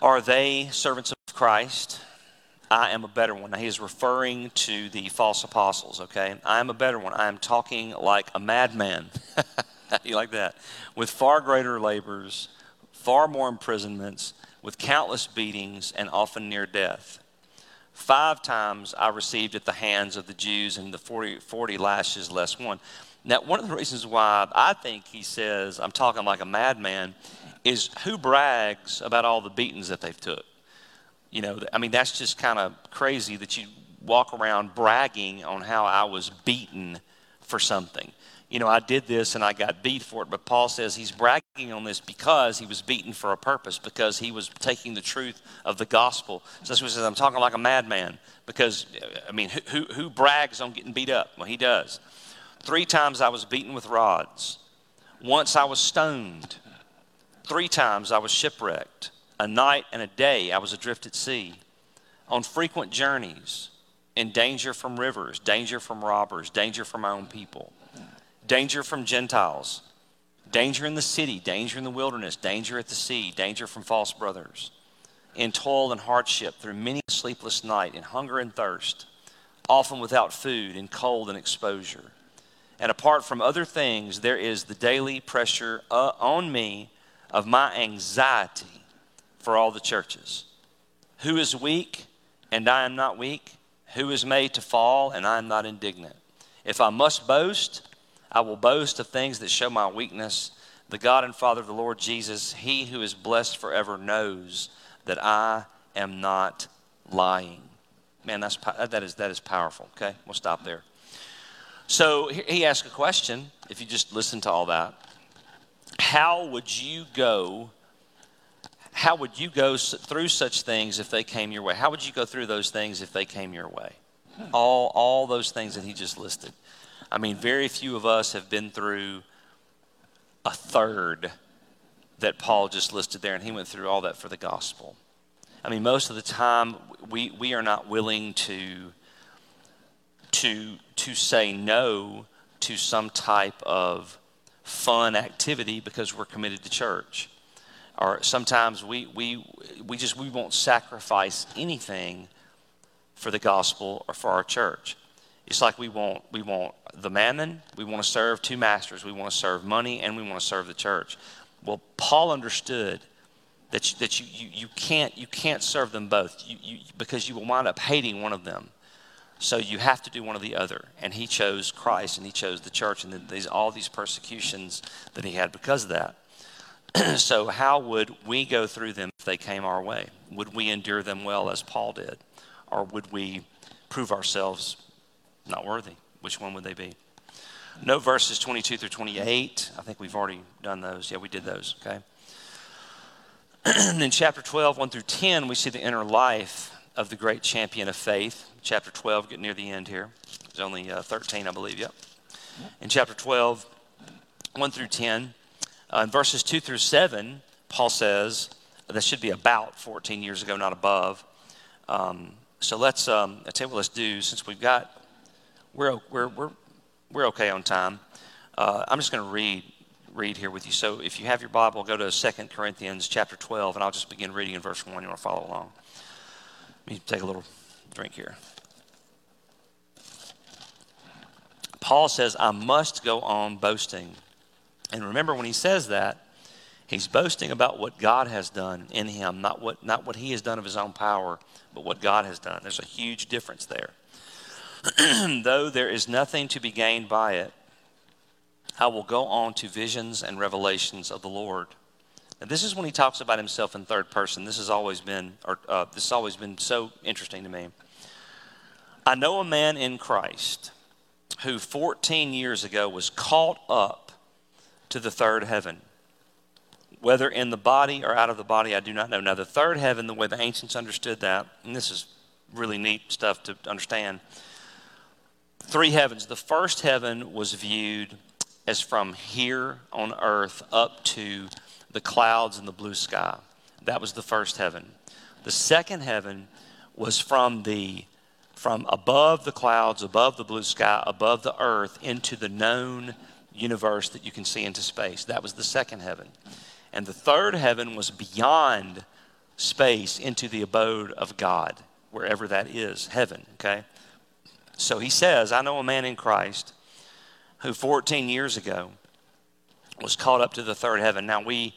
Are they servants of Christ? I am a better one. Now, he is referring to the false apostles, okay? I am a better one. I am talking like a madman. You like that? With far greater labors, far more imprisonments, with countless beatings, and often near death. Five times I received at the hands of the Jews, and the forty, forty lashes less one. Now, one of the reasons why I think he says I'm talking like a madman is who brags about all the beatings that they've took? You know, I mean, that's just kind of crazy that you walk around bragging on how I was beaten for something. You know, I did this and I got beat for it. But Paul says he's bragging on this because he was beaten for a purpose, because he was taking the truth of the gospel. So that's what he says, I'm talking like a madman, because, I mean, who, who, who brags on getting beat up? Well, he does. Three times I was beaten with rods. Once I was stoned. Three times I was shipwrecked. A night and a day I was adrift at sea, on frequent journeys, in danger from rivers, danger from robbers, danger from my own people, danger from Gentiles, danger in the city, danger in the wilderness, danger at the sea, danger from false brothers, in toil and hardship, through many a sleepless night, in hunger and thirst, often without food, in cold and exposure. And apart from other things, there is the daily pressure uh, on me of my anxiety for all the churches. Who is weak, and I am not weak? Who is made to fall, and I am not indignant? If I must boast, I will boast of things that show my weakness. The God and Father of the Lord Jesus, he who is blessed forever, knows that I am not lying. Man, that's, that is, that is powerful, okay? We'll stop there. So he asked a question, if you just listen to all that. How would you go... How would you go through such things if they came your way? How would you go through those things if they came your way? All all those things that he just listed. I mean, very few of us have been through a third that Paul just listed there, and he went through all that for the gospel. I mean, most of the time, we, we are not willing to, to, to say no to some type of fun activity because we're committed to church. Or sometimes we we we just we won't sacrifice anything for the gospel or for our church. It's like we want we want the mammon, we want to serve two masters, we want to serve money, and we want to serve the church. Well, Paul understood that you, that you, you, you can't you can't serve them both you, you, because you will wind up hating one of them. So you have to do one or the other. And he chose Christ, and he chose the church, and these all these persecutions that he had because of that. So how would we go through them if they came our way? Would we endure them well as Paul did? Or would we prove ourselves not worthy? Which one would they be? No verses twenty-two through twenty-eight. I think we've already done those. Yeah, we did those, okay? Then chapter twelve, one through ten, we see the inner life of the great champion of faith. Chapter twelve, getting near the end here. There's only uh, thirteen, I believe, yep. In chapter twelve, one through ten, Uh, in verses two through seven, Paul says, that should be about fourteen years ago, not above. Um, so let's, um, I tell you what let's do, since we've got, we're we're we're, we're okay on time. Uh, I'm just going to read read here with you. So if you have your Bible, go to Second Corinthians chapter twelve, and I'll just begin reading in verse one. You want to follow along? Let me take a little drink here. Paul says, I must go on boasting. And remember, when he says that, he's boasting about what God has done in him, not what not what he has done of his own power, but what God has done. There's a huge difference there. Though there is nothing to be gained by it, I will go on to visions and revelations of the Lord. Now, this is when he talks about himself in third person. This has always been, or uh, this has always been so interesting to me. I know a man in Christ who fourteen years ago was caught up to the third heaven. Whether in the body or out of the body, I do not know. Now, the third heaven, the way the ancients understood that, and this is really neat stuff to understand, three heavens. The first heaven was viewed as from here on earth up to the clouds and the blue sky. That was the first heaven. The second heaven was from the from above the clouds, above the blue sky, above the earth, into the known universe that you can see into space. That was the second heaven. And the third heaven was beyond space into the abode of God, wherever that is, heaven, okay? So he says, I know a man in Christ who fourteen years ago was caught up to the third heaven. Now, we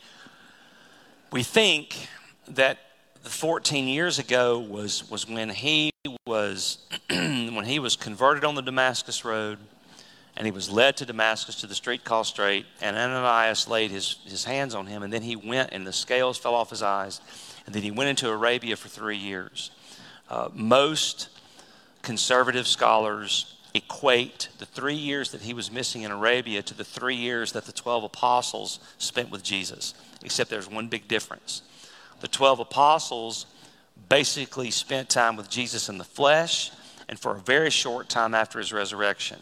we think that the fourteen years ago was was when he was when he was converted on the Damascus Road, and he was led to Damascus to the street called Straight, and Ananias laid his, his hands on him, and then he went, and the scales fell off his eyes, and then he went into Arabia for three years. Uh, most conservative scholars equate the three years that he was missing in Arabia to the three years that the twelve apostles spent with Jesus, except there's one big difference. The twelve apostles basically spent time with Jesus in the flesh, and for a very short time after his resurrection.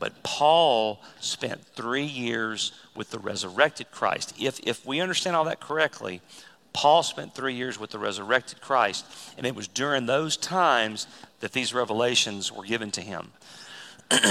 But Paul spent three years with the resurrected Christ. If if we understand all that correctly, Paul spent three years with the resurrected Christ, and it was during those times that these revelations were given to him.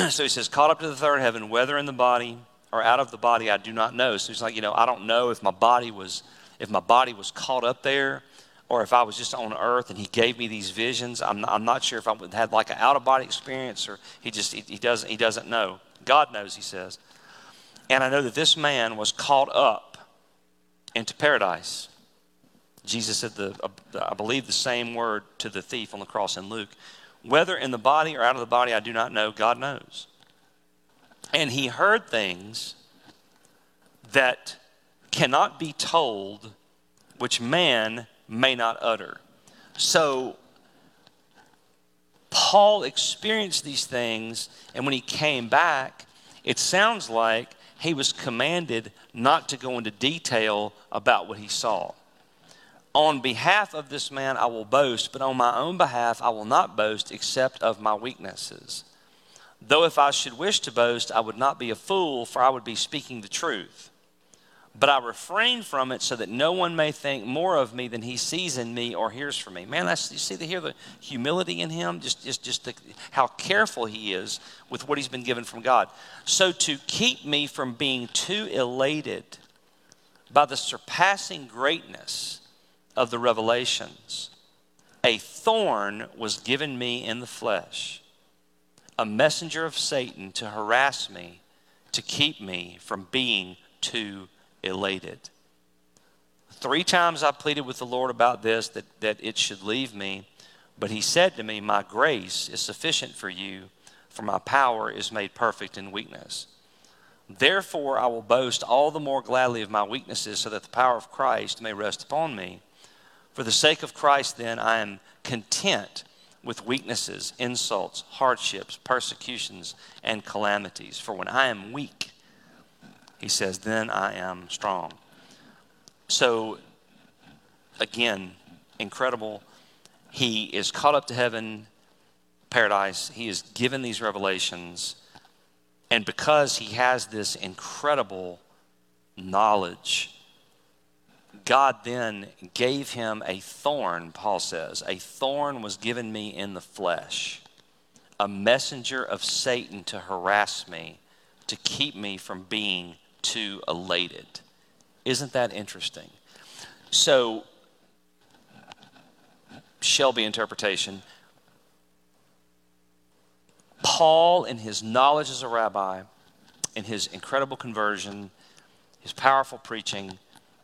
So he says, caught up to the third heaven, whether in the body or out of the body, I do not know. So he's like, you know, I don't know if my body was if my body was caught up there, or if I was just on earth and he gave me these visions. I'm not, I'm not sure if I had like an out-of-body experience, or he just, he, he doesn't he doesn't know. God knows, he says. And I know that this man was caught up into paradise. Jesus said, the I believe the same word to the thief on the cross in Luke. Whether in the body or out of the body, I do not know. God knows. And he heard things that cannot be told, which man may not utter. So Paul experienced these things, and when he came back, it sounds like he was commanded not to go into detail about what he saw. On behalf of this man, I will boast, but on my own behalf, I will not boast except of my weaknesses. Though if I should wish to boast, I would not be a fool, for I would be speaking the truth. But I refrain from it so that no one may think more of me than he sees in me or hears from me. Man, that's, you see the, hear the humility in him, just, just, just the, how careful he is with what he's been given from God. So to keep me from being too elated by the surpassing greatness of the revelations, a thorn was given me in the flesh, a messenger of Satan to harass me, to keep me from being too elated. Three times I pleaded with the Lord about this, that, that it should leave me. But he said to me, my grace is sufficient for you, for my power is made perfect in weakness. Therefore I will boast all the more gladly of my weaknesses, so that the power of Christ may rest upon me. For the sake of Christ, then, I am content with weaknesses, insults, hardships, persecutions, and calamities. For when I am weak, he says, then I am strong. So, again, incredible. He is caught up to heaven, paradise. He is given these revelations. And because he has this incredible knowledge, God then gave him a thorn, Paul says. A thorn was given me in the flesh, a messenger of Satan to harass me, to keep me from being too elated. Isn't that interesting? So, Shelby interpretation. Paul, in his knowledge as a rabbi, in his incredible conversion, his powerful preaching,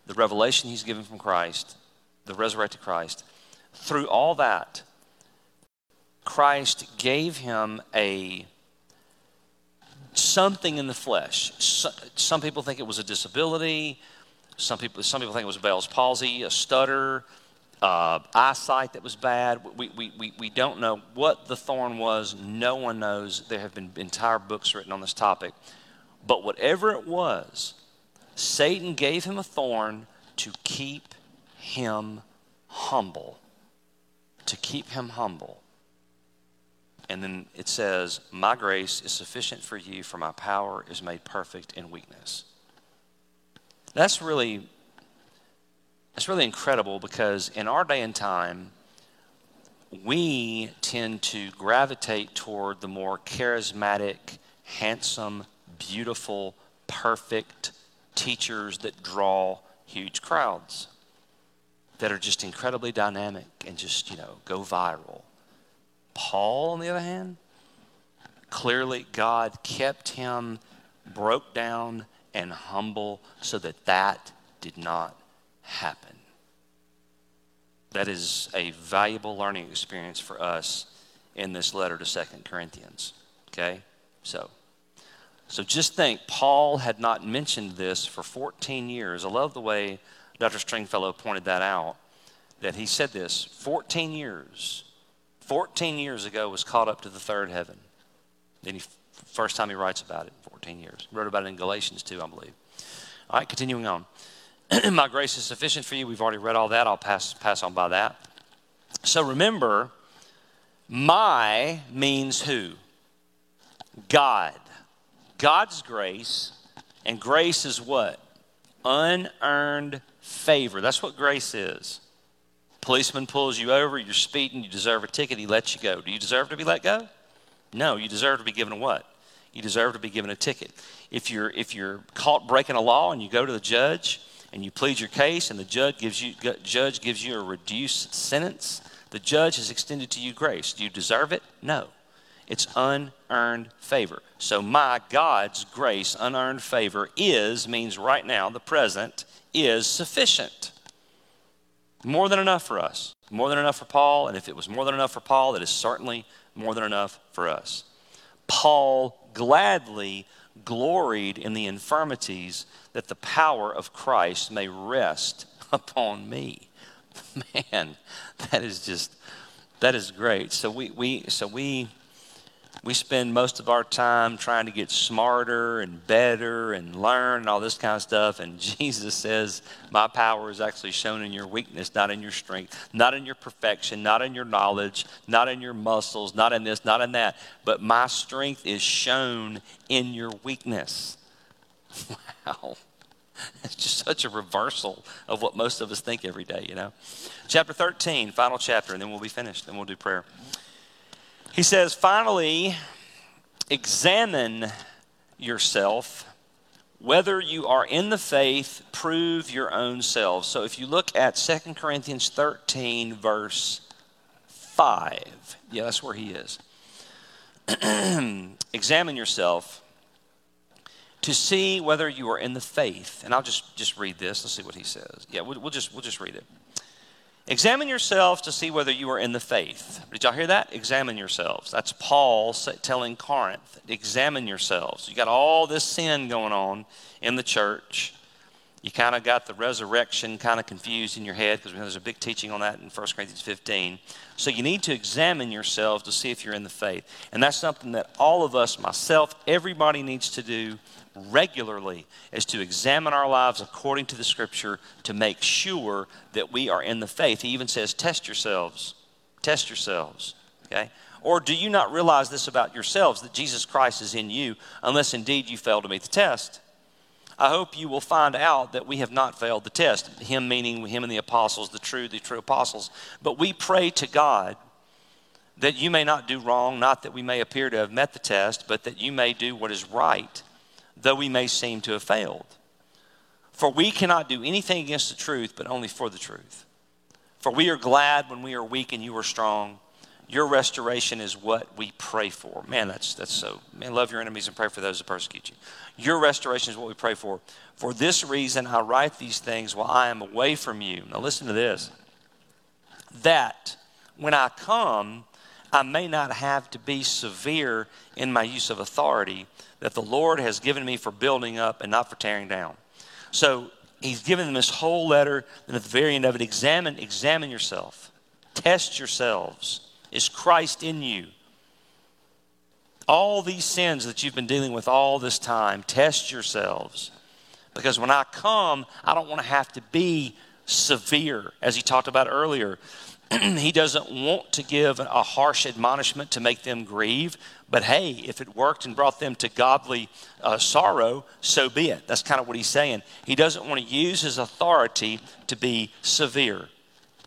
the revelation he's given from Christ, the resurrected Christ, through all that, Christ gave him a something in the flesh. So, some people think it was a disability. Some people, some people think it was Bell's palsy, a stutter, uh, eyesight that was bad. We, we, we, we don't know what the thorn was. No one knows. There have been entire books written on this topic. But whatever it was, Satan gave him a thorn to keep him humble. To keep him humble. And then it says, my grace is sufficient for you, for my power is made perfect in weakness. That's really, that's really incredible, because in our day and time, we tend to gravitate toward the more charismatic, handsome, beautiful, perfect teachers that draw huge crowds, that are just incredibly dynamic and just, you know, go viral. Paul, on the other hand, clearly God kept him broke down and humble so that that did not happen. That is a valuable learning experience for us in this letter to Second Corinthians, okay? So, so just think, Paul had not mentioned this for fourteen years. I love the way Doctor Stringfellow pointed that out, that he said this, fourteen years fourteen years ago was caught up to the third heaven. Then he, first time he writes about it, fourteen years. Wrote about it in Galatians two, I believe. All right, continuing on. My grace is sufficient for you. We've already read all that. I'll pass, pass on by that. So remember, my means who? God. God's grace, and grace is what? Unearned favor. That's what grace is. Policeman pulls you over, you're speeding, you deserve a ticket, he lets you go. Do you deserve to be let go? No, you deserve to be given a what? You deserve to be given a ticket. If you're if you're caught breaking a law and you go to the judge and you plead your case and the judge gives you judge gives you a reduced sentence, the judge has extended to you grace. Do you deserve it? No. It's unearned favor. So my God's grace, unearned favor, is, means right now, the present, is sufficient. More than enough for us. More than enough for Paul. And if it was more than enough for Paul, it is certainly more than enough for us. Paul gladly gloried in the infirmities, that the power of Christ may rest upon me. Man, that is just, that is great. So we, we so we We spend most of our time trying to get smarter and better and learn and all this kind of stuff. And Jesus says, my power is actually shown in your weakness, not in your strength, not in your perfection, not in your knowledge, not in your muscles, not in this, not in that. But my strength is shown in your weakness. Wow. It's just such a reversal of what most of us think every day, you know. Chapter thirteen, final chapter, and then we'll be finished, and we'll do prayer. He says, finally, examine yourself, whether you are in the faith, prove your own selves. So if you look at Second Corinthians thirteen, verse five, yeah, that's where he is. Examine yourself to see whether you are in the faith. And I'll just, just read this. Let's see what he says. Yeah, we'll, we'll, just, we'll just read it. Examine yourselves to see whether you are in the faith. Did y'all hear that? Examine yourselves. That's Paul telling Corinth, examine yourselves. You got all this sin going on in the church. You kind of got the resurrection kind of confused in your head, because there's a big teaching on that in First Corinthians fifteen. So you need to examine yourselves to see if you're in the faith. And that's something that all of us, myself, everybody needs to do regularly, is to examine our lives according to the scripture to make sure that we are in the faith. He even says, test yourselves, test yourselves, okay? Or do you not realize this about yourselves, that Jesus Christ is in you, unless indeed you fail to meet the test? I hope you will find out that we have not failed the test, him meaning him and the apostles, the true, the true apostles. But we pray to God that you may not do wrong, not that we may appear to have met the test, but that you may do what is right, though we may seem to have failed. For we cannot do anything against the truth, but only for the truth. For we are glad when we are weak and you are strong. Your restoration is what we pray for. Man, that's that's so. Man, love your enemies and pray for those who persecute you. Your restoration is what we pray for. For this reason, I write these things while I am away from you. Now listen to this. That when I come, I may not have to be severe in my use of authority that the Lord has given me for building up and not for tearing down. So he's given them this whole letter, and at the very end of it, examine, examine yourself. Test yourselves. Is Christ in you? All these sins that you've been dealing with all this time, test yourselves. Because when I come, I don't want to have to be severe, as he talked about earlier. He doesn't want to give a harsh admonishment to make them grieve. But hey, if it worked and brought them to godly uh, sorrow, so be it. That's kind of what he's saying. He doesn't want to use his authority to be severe.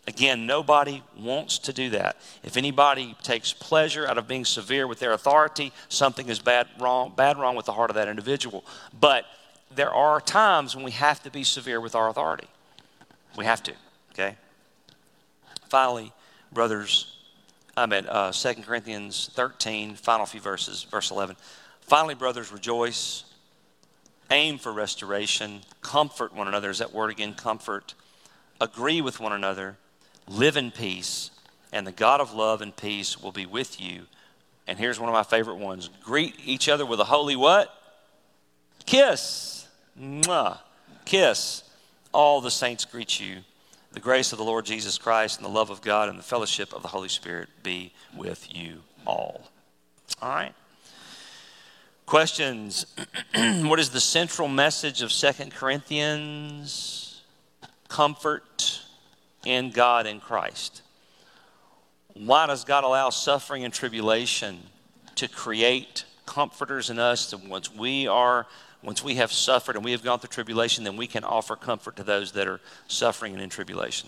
Again, nobody wants to do that. If anybody takes pleasure out of being severe with their authority, something is bad wrong, bad wrong with the heart of that individual. But there are times when we have to be severe with our authority. We have to, okay? Finally, brothers, I'm at uh, Second Corinthians thirteen, final few verses, verse eleven. Finally, brothers, rejoice, aim for restoration, comfort one another. Is that word again, comfort? Agree with one another, live in peace, and the God of love and peace will be with you. And here's one of my favorite ones. Greet each other with a holy what? Kiss. Mwah. Kiss. All the saints greet you. The grace of the Lord Jesus Christ and the love of God and the fellowship of the Holy Spirit be with you all. All right. Questions. What is the central message of Second Corinthians? Comfort in God and Christ. Why does God allow suffering and tribulation? To create comforters in us, that once we are Once we have suffered and we have gone through tribulation, then we can offer comfort to those that are suffering and in tribulation.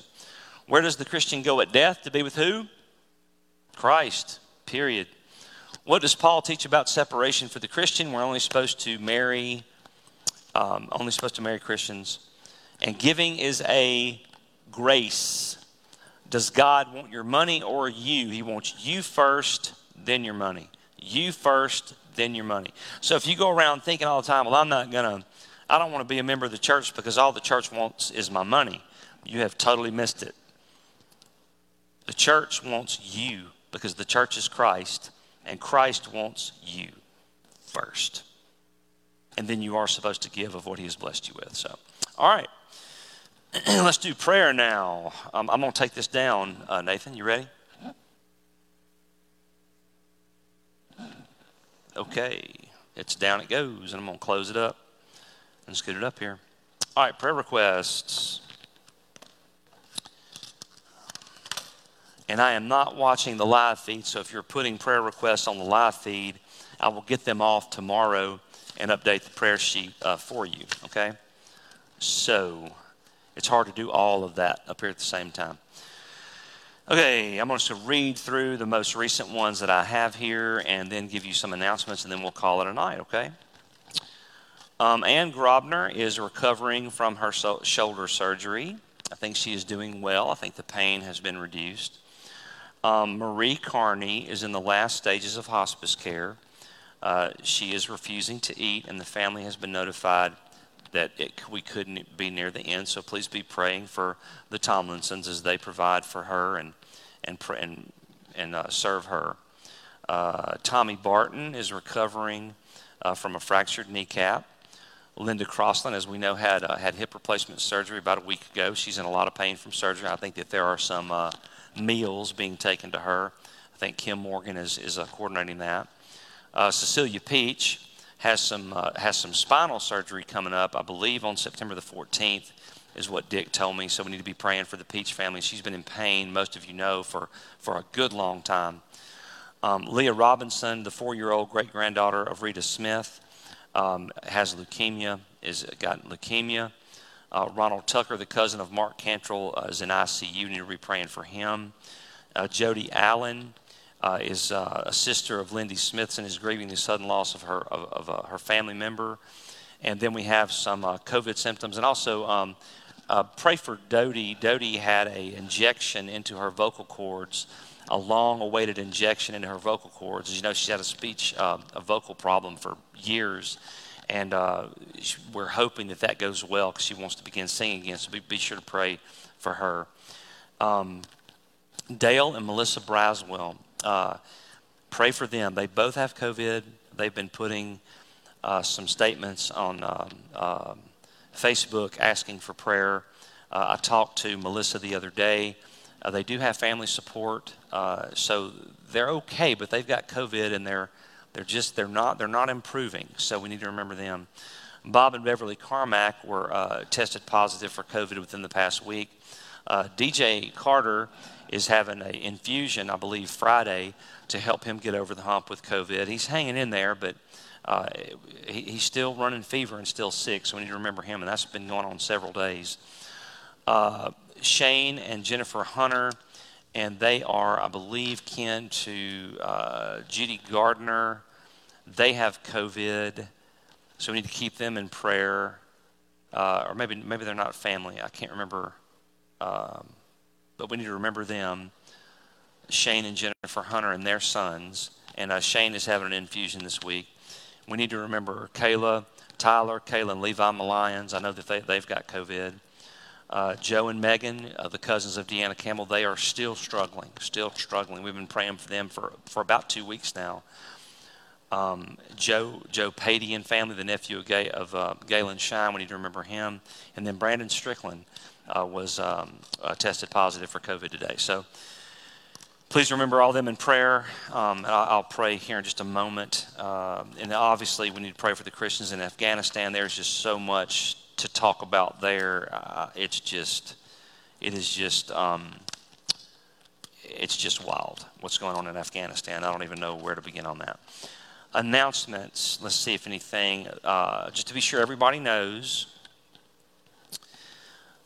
Where does the Christian go at death? To be with who? Christ, period. What does Paul teach about separation for the Christian? We're only supposed to marry, um, only supposed to marry Christians. And giving is a grace. Does God want your money or you? He wants you first, then your money. You first, then your money. So if you go around thinking all the time, well, I'm not going to, I don't want to be a member of the church because all the church wants is my money, you have totally missed it. The church wants you because the church is Christ, and Christ wants you first. And then you are supposed to give of what he has blessed you with. So, all right, let's do prayer now. Um, I'm going to take this down, uh, Nathan. You ready? Okay, it's down it goes, and I'm going to close it up and scoot it up here. All right, prayer requests. And I am not watching the live feed, so if you're putting prayer requests on the live feed, I will get them off tomorrow and update the prayer sheet uh, for you, okay? So it's hard to do all of that up here at the same time. Okay, I'm going to read through the most recent ones that I have here and then give you some announcements, and then we'll call it a night, okay? Um, Ann Grobner is recovering from her so- shoulder surgery. I think she is doing well. I think the pain has been reduced. Um, Marie Carney is in the last stages of hospice care. Uh, she is refusing to eat, and the family has been notified that it, we couldn't be near the end, so please be praying for the Tomlinsons as they provide for her and and pr- and, and uh, serve her. Uh, Tommy Barton is recovering uh, from a fractured kneecap. Linda Crossland, as we know, had uh, had hip replacement surgery about a week ago. She's in a lot of pain from surgery. I think that there are some uh, meals being taken to her. I think Kim Morgan is, is uh, coordinating that. Uh, Cecilia Peach has some uh, has some spinal surgery coming up, I believe, on September the fourteenth is what Dick told me. So we need to be praying for the Peach family. She's been in pain, most of you know, for, for a good long time. Um, Leah Robinson, the four-year-old great-granddaughter of Rita Smith, um, has leukemia, is got leukemia. Uh, Ronald Tucker, the cousin of Mark Cantrell, uh, is in I C U. We need to be praying for him. Uh, Jody Allen uh, is uh, a sister of Lindy Smithson, is grieving the sudden loss of her of, of uh, her family member. And then we have some uh, COVID symptoms. And also, um, uh, pray for Dodie. Dodie had an injection into her vocal cords, a long-awaited injection into her vocal cords. As you know, she had a speech, uh, a vocal problem for years. And uh, we're hoping that that goes well because she wants to begin singing again. So be, be sure to pray for her. Um, Dale and Melissa Braswell, uh, pray for them. They both have COVID. They've been putting uh, some statements on um, uh, Facebook asking for prayer. Uh, I talked to Melissa the other day. Uh, they do have family support, uh, so they're okay, but they've got COVID and they're They're just, they're not, they're not improving, so we need to remember them. Bob and Beverly Carmack were uh, tested positive for COVID within the past week. Uh, D J Carter is having an infusion, I believe, Friday to help him get over the hump with COVID. He's hanging in there, but uh, he, he's still running fever and still sick, so we need to remember him, and that's been going on several days. Uh, Shane and Jennifer Hunter, and they are, I believe, kin to uh, Judy Gardner. They have COVID, so we need to keep them in prayer. Uh, or maybe maybe they're not family. I can't remember. Um, but we need to remember them, Shane and Jennifer Hunter and their sons. And uh, Shane is having an infusion this week. We need to remember Kayla, Tyler, Kayla, and Levi Malians. I know that they, they've got COVID. Uh, Joe and Megan, uh, the cousins of Deanna Campbell, they are still struggling, still struggling. We've been praying for them for, for about two weeks now. Um, Joe Joe Patey and family, the nephew of, Gay, of uh, Galen Shine, we need to remember him. And then Brandon Strickland uh, was um, uh, tested positive for COVID today. So please remember all them in prayer. Um, and I'll, I'll pray here in just a moment. Uh, and obviously we need to pray for the Christians in Afghanistan. There's just so much to talk about there. Uh, it's just, it is just, um, it's just wild what's going on in Afghanistan. I don't even know where to begin on that. Announcements, let's see if anything, uh, just to be sure everybody knows,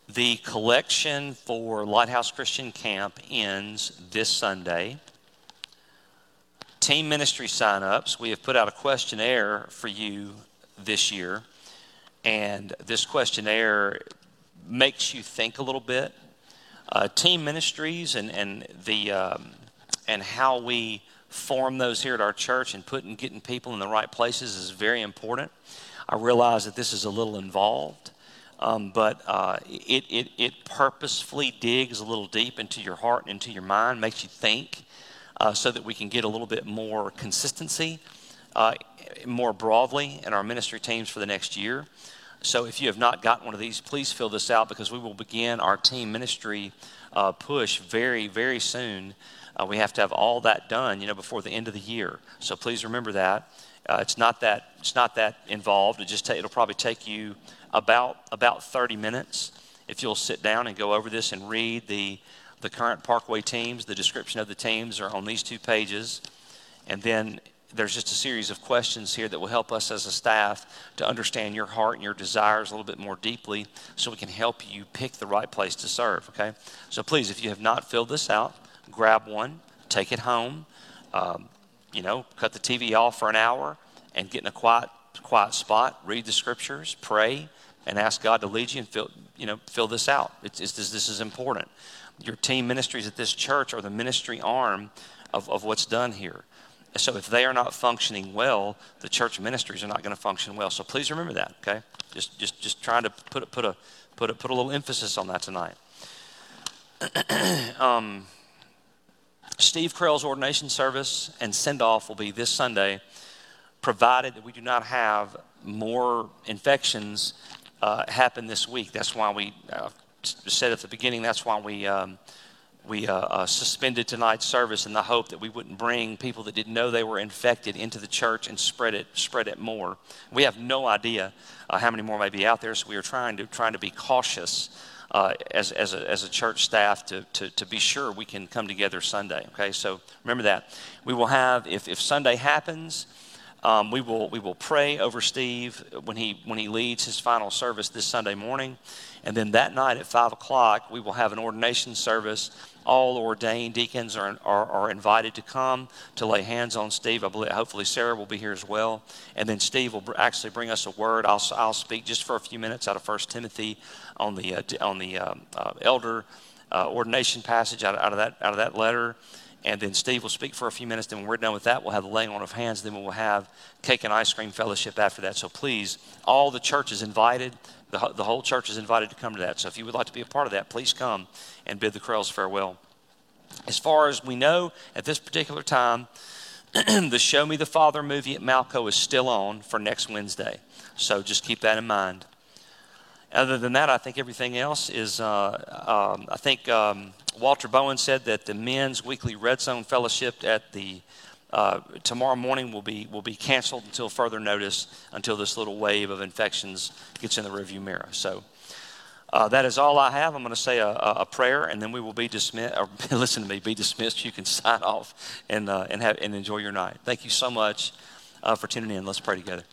the collection for Lighthouse Christian Camp ends this Sunday. Team ministry signups, we have put out a questionnaire for you this year. And this questionnaire makes you think a little bit. Uh, team ministries and and the um, and how we form those here at our church and putting getting people in the right places is very important. I realize that this is a little involved, um, but uh, it it it purposefully digs a little deep into your heart and into your mind, makes you think, uh, so that we can get a little bit more consistency, uh, more broadly in our ministry teams for the next year. So if you have not gotten one of these, please fill this out because we will begin our team ministry uh, push very, very soon. Uh, we have to have all that done, you know, before the end of the year. So please remember that. Uh, it's not that it's not that involved. It just ta- it'll probably take you about about thirty minutes if you'll sit down and go over this and read the the current Parkway teams. The description of the teams are on these two pages, and then there's just a series of questions here that will help us as a staff to understand your heart and your desires a little bit more deeply, so we can help you pick the right place to serve, okay? So please, if you have not filled this out, grab one, take it home, um, you know, cut the T V off for an hour and get in a quiet quiet spot, read the scriptures, pray, and ask God to lead you and fill, you know, fill this out. It's, it's, this is important. Your team ministries at this church are the ministry arm of, of what's done here. So if they are not functioning well, the church ministries are not going to function well. So please remember that, okay? Just just just trying to put a, put a put a, put a little emphasis on that tonight. um, Steve Krell's ordination service and send-off will be this Sunday, provided that we do not have more infections uh, happen this week. That's why we uh, said at the beginning, that's why we... Um, We uh, uh, suspended tonight's service in the hope that we wouldn't bring people that didn't know they were infected into the church and spread it, spread it more. We have no idea uh, how many more may be out there, so we are trying to trying to be cautious uh, as as a, as a church staff to, to to be sure we can come together Sunday. Okay, so remember that we will have if if Sunday happens, um, we will we will pray over Steve when he when he leads his final service this Sunday morning, and then that night at five o'clock we will have an ordination service. All ordained deacons are, are are invited to come to lay hands on Steve. I believe hopefully Sarah will be here as well, and then Steve will br- actually bring us a word. I'll I'll speak just for a few minutes out of First Timothy on the uh, on the um, uh, elder uh, ordination passage out, out of that out of that letter, and then Steve will speak for a few minutes. Then when we're done with that, we'll have the laying on of hands. Then we will have cake and ice cream fellowship after that. So please, all the church is invited. The, the whole church is invited to come to that. So if you would like to be a part of that, please come and bid the Krells farewell. As far as we know, at this particular time, the Show Me the Father movie at Malco is still on for next Wednesday. So just keep that in mind. Other than that, I think everything else is, uh, um, I think um, Walter Bowen said that the men's weekly Red Zone Fellowship at the Uh, tomorrow morning will be will be canceled until further notice, until this little wave of infections gets in the rearview mirror. So uh, that is all I have. I'm going to say a, a prayer, and then we will be dismissed. Or listen to me, be dismissed. You can sign off and uh, and have and enjoy your night. Thank you so much uh, for tuning in. Let's pray together.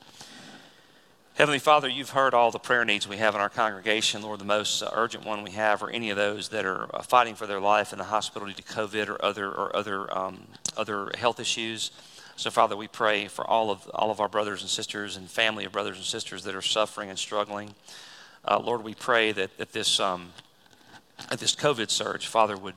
Heavenly Father, you've heard all the prayer needs we have in our congregation. Lord, the most urgent one we have are any of those that are fighting for their life in the hospital due to COVID or other or other um, other health issues. So, Father, we pray for all of all of our brothers and sisters and family of brothers and sisters that are suffering and struggling. Uh, Lord, we pray that that this um, that this COVID surge, Father, would.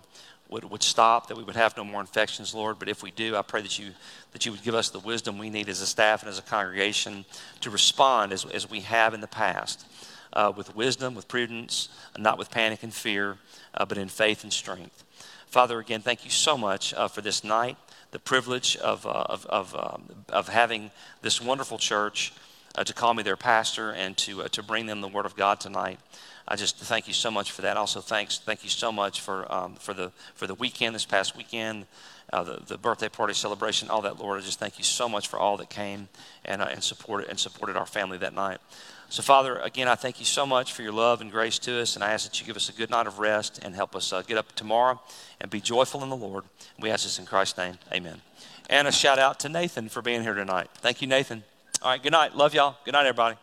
Would, would stop, that we would have no more infections, Lord. But if we do, I pray that you that you would give us the wisdom we need as a staff and as a congregation to respond as, as we have in the past, uh, with wisdom, with prudence, not with panic and fear, uh, but in faith and strength. Father, again, thank you so much uh, for this night, the privilege of uh, of of, um, of having this wonderful church uh, to call me their pastor and to uh, to bring them the Word of God tonight. I just thank you so much for that. Also, thanks, thank you so much for um, for the for the weekend, this past weekend, uh, the, the birthday party celebration, all that, Lord. I just thank you so much for all that came and uh, and supported and supported our family that night. So, Father, again, I thank you so much for your love and grace to us, and I ask that you give us a good night of rest and help us uh, get up tomorrow and be joyful in the Lord. We ask this in Christ's name. Amen. And a shout out to Nathan for being here tonight. Thank you, Nathan. All right, good night. Love y'all. Good night, everybody.